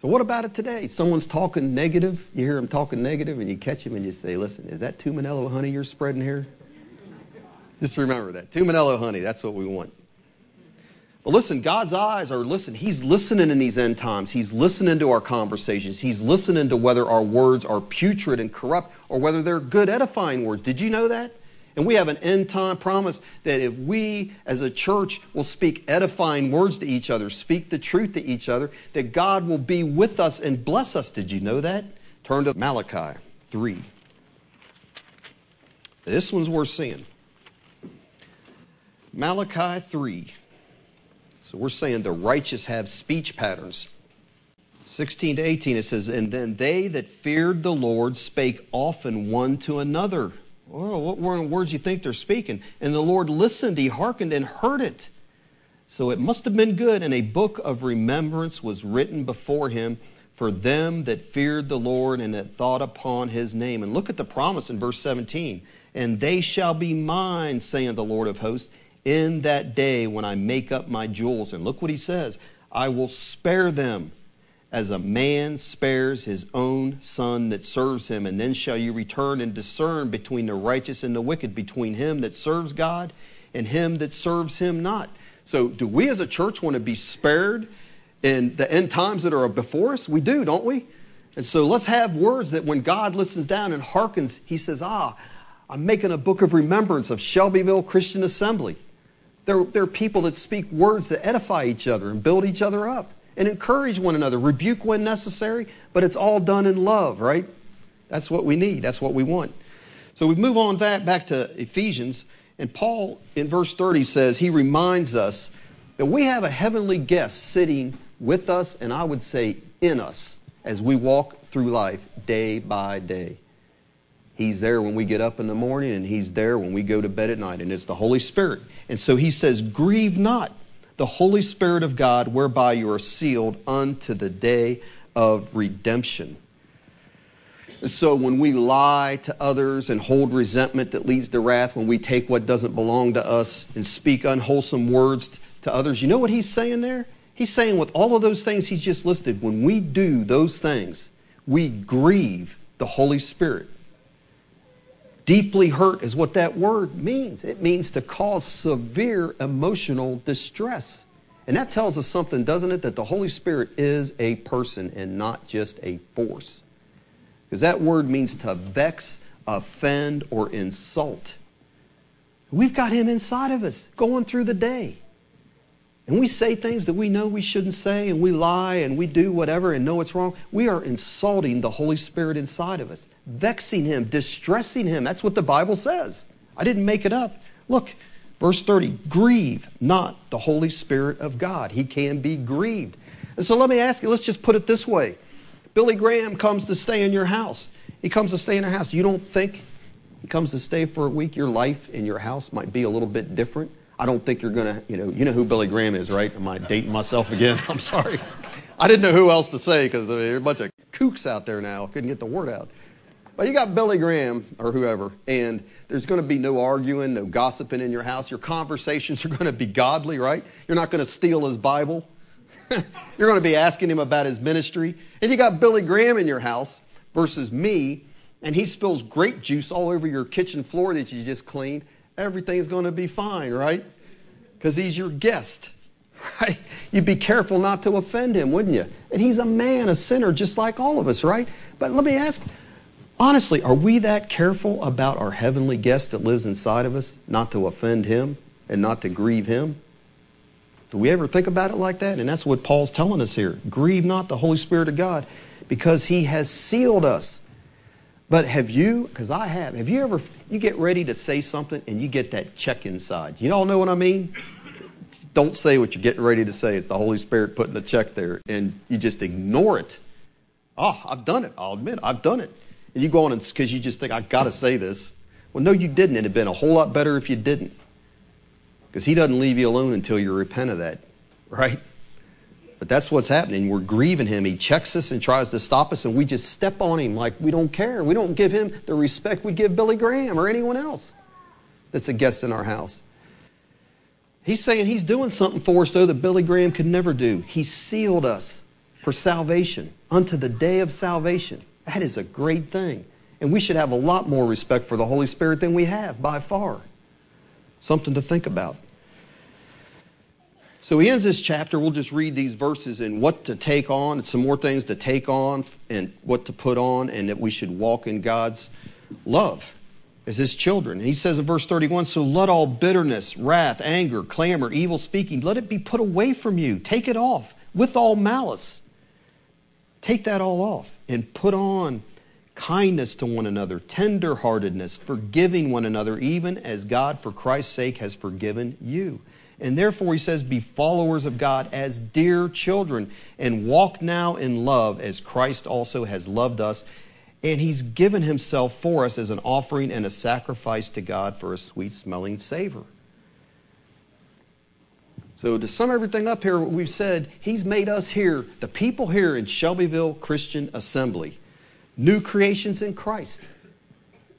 So what about it today? Someone's talking negative. You hear them talking negative, and you catch them and you say, listen, is that 2 Manello honey you're spreading here? Just remember that. 2 Manello honey, that's what we want. But listen, God's eyes are, listen, He's listening in these end times. He's listening to our conversations. He's listening to whether our words are putrid and corrupt or whether they're good edifying words. Did you know that? And we have an end time promise that if we as a church will speak edifying words to each other, speak the truth to each other, that God will be with us and bless us. Did you know that? Turn to Malachi 3. This one's worth seeing. Malachi 3. So we're saying the righteous have speech patterns. 16 to 18, it says, and then they that feared the Lord spake often one to another. Well, what were the words you think they're speaking? And the Lord listened, he hearkened and heard it. So it must have been good, and a book of remembrance was written before him for them that feared the Lord and that thought upon his name. And look at the promise in verse 17. And they shall be mine, saith the Lord of hosts, in that day when I make up my jewels. And look what he says. I will spare them as a man spares his own son that serves him. And then shall you return and discern between the righteous and the wicked, between him that serves God and him that serves him not. So do we as a church want to be spared in the end times that are before us? We do, don't we? And so let's have words that when God listens down and hearkens, he says, I'm making a book of remembrance of Shelbyville Christian Assembly. There are people that speak words that edify each other and build each other up and encourage one another, rebuke when necessary, but it's all done in love, right? That's what we need. That's what we want. So we move on that back to Ephesians. And Paul, in verse 30, says, he reminds us that we have a heavenly guest sitting with us, and I would say in us, as we walk through life day by day. He's there when we get up in the morning, and he's there when we go to bed at night, and it's the Holy Spirit. And so he says, grieve not the Holy Spirit of God, whereby you are sealed unto the day of redemption. So when we lie to others and hold resentment that leads to wrath, when we take what doesn't belong to us and speak unwholesome words to others, you know what he's saying there? He's saying with all of those things he's just listed, when we do those things, we grieve the Holy Spirit. Deeply hurt is what that word means. It means to cause severe emotional distress. And that tells us something, doesn't it? That the Holy Spirit is a person and not just a force. Because that word means to vex, offend, or insult. We've got him inside of us going through the day. And we say things that we know we shouldn't say, and we lie, and we do whatever and know it's wrong. We are insulting the Holy Spirit inside of us, vexing him, distressing him. That's what the Bible says. I didn't make it up. Look, verse 30, grieve not the Holy Spirit of God. He can be grieved. And so let me ask you, let's just put it this way. Billy Graham comes to stay in your house. He comes to stay in your house. You don't think he comes to stay for a week? Your life in your house might be a little bit different. I don't think you're going to, you know who Billy Graham is, right? Am I dating myself again? I'm sorry. I didn't know who else to say because there are a bunch of kooks out there now. Couldn't get the word out. But you got Billy Graham or whoever, and there's going to be no arguing, no gossiping in your house. Your conversations are going to be godly, right? You're not going to steal his Bible. You're going to be asking him about his ministry. And you got Billy Graham in your house versus me, and he spills grape juice all over your kitchen floor that you just cleaned. Everything's going to be fine, right? Because he's your guest, right? You'd be careful not to offend him, wouldn't you? And he's a man, a sinner, just like all of us, right? But let me ask, honestly, are we that careful about our heavenly guest that lives inside of us, not to offend him and not to grieve him? Do we ever think about it like that? And that's what Paul's telling us here. Grieve not the Holy Spirit of God, because he has sealed us. But have you, because I have, ever, you get ready to say something and you get that check inside. You all know what I mean? Don't say what you're getting ready to say. It's the Holy Spirit putting the check there, and you just ignore it. Oh, I've done it. I'll admit, I've done it. And you go on because you just think, I've got to say this. Well, no, you didn't. It'd have been a whole lot better if you didn't. Because he doesn't leave you alone until you repent of that, right? But that's what's happening. We're grieving him. He checks us and tries to stop us, and we just step on him like we don't care. We don't give him the respect we give Billy Graham or anyone else that's a guest in our house. He's saying he's doing something for us, though, that Billy Graham could never do. He sealed us for salvation, unto the day of salvation. That is a great thing. And we should have a lot more respect for the Holy Spirit than we have by far. Something to think about. So he ends this chapter. We'll just read these verses and what to take on, and some more things to take on and what to put on, and that we should walk in God's love as his children. And he says in verse 31, so let all bitterness, wrath, anger, clamor, evil speaking, let it be put away from you. Take it off with all malice. Take that all off and put on kindness to one another, tenderheartedness, forgiving one another, even as God for Christ's sake has forgiven you. And therefore, he says, be followers of God as dear children, and walk now in love as Christ also has loved us And he's given himself for us as an offering and a sacrifice to God for a sweet-smelling savor. So to sum everything up here, we've said he's made us here, the people here in Shelbyville Christian Assembly, new creations in Christ.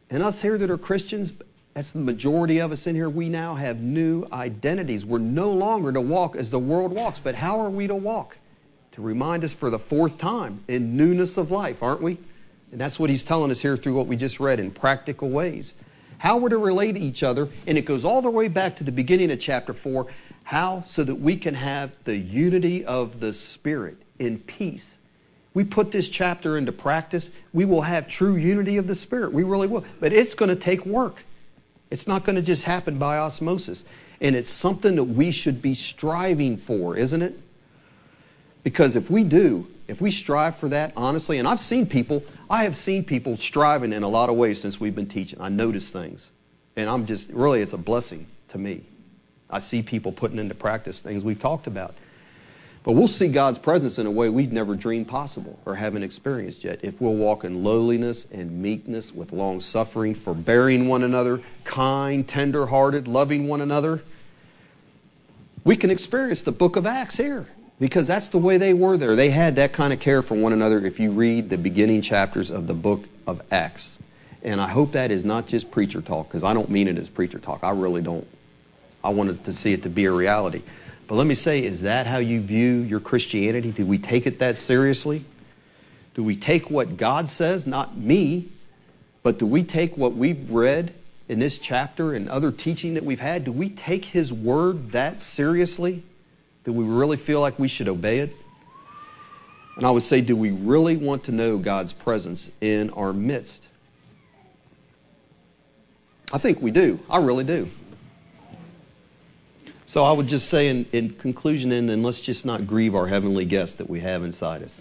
And us here that are Christians, that's the majority of us in here, we now have new identities. We're no longer to walk as the world walks, but how are we to walk? To remind us for the fourth time in newness of life, aren't we? And that's what he's telling us here through what we just read in practical ways. How we're to relate to each other, and it goes all the way back to the beginning of chapter 4, how so that we can have the unity of the Spirit in peace. We put this chapter into practice, we will have true unity of the Spirit. We really will. But it's going to take work. It's not going to just happen by osmosis. And it's something that we should be striving for, isn't it? Because if we do, if we strive for that, honestly, and I have seen people striving in a lot of ways since we've been teaching. I notice things. And I'm just, really, it's a blessing to me. I see people putting into practice things we've talked about. But we'll see God's presence in a way we've never dreamed possible or haven't experienced yet if we'll walk in lowliness and meekness with long suffering, forbearing one another, kind, tender-hearted, loving one another. We can experience the Book of Acts here because that's the way they were there. They had that kind of care for one another if you read the beginning chapters of the Book of Acts. And I hope that is not just preacher talk, because I don't mean it as preacher talk. I really don't. I wanted to see it to be a reality. But let me say, is that how you view your Christianity? Do we take it that seriously? Do we take what God says, not me, but do we take what we've read in this chapter and other teaching that we've had? Do we take His Word that seriously? Do we really feel like we should obey it? And I would say, do we really want to know God's presence in our midst? I think we do. I really do. So I would just say in conclusion, and let's just not grieve our heavenly guest that we have inside us,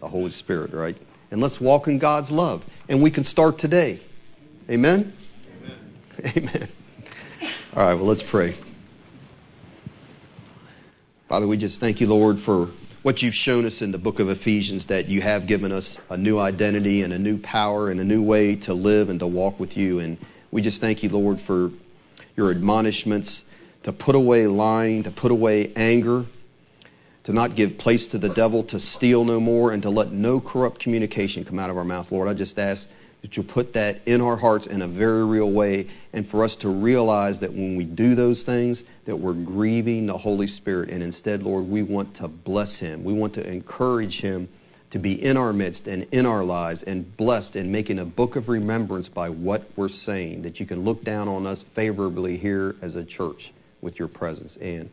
the Holy Spirit, right? And let's walk in God's love. And we can start today. Amen? Amen. Amen. All right, well, let's pray. Father, we just thank you, Lord, for what you've shown us in the book of Ephesians, that you have given us a new identity and a new power and a new way to live and to walk with you. And we just thank you, Lord, for your admonishments, to put away lying, to put away anger, to not give place to the devil, to steal no more, and to let no corrupt communication come out of our mouth. Lord, I just ask that you put that in our hearts in a very real way, and for us to realize that when we do those things, that we're grieving the Holy Spirit. And instead, Lord, we want to bless Him. We want to encourage Him to be in our midst and in our lives and blessed and making a book of remembrance by what we're saying, that you can look down on us favorably here as a church with your presence. And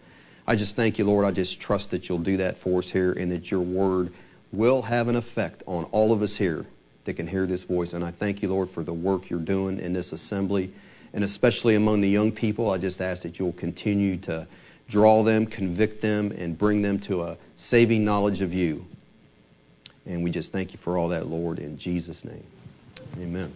I just thank you, Lord. I just trust that you'll do that for us here and that your word will have an effect on all of us here that can hear this voice. And I thank you, Lord, for the work you're doing in this assembly and especially among the young people. I just ask that you'll continue to draw them, convict them, and bring them to a saving knowledge of you. And we just thank you for all that, Lord, in Jesus' name. Amen.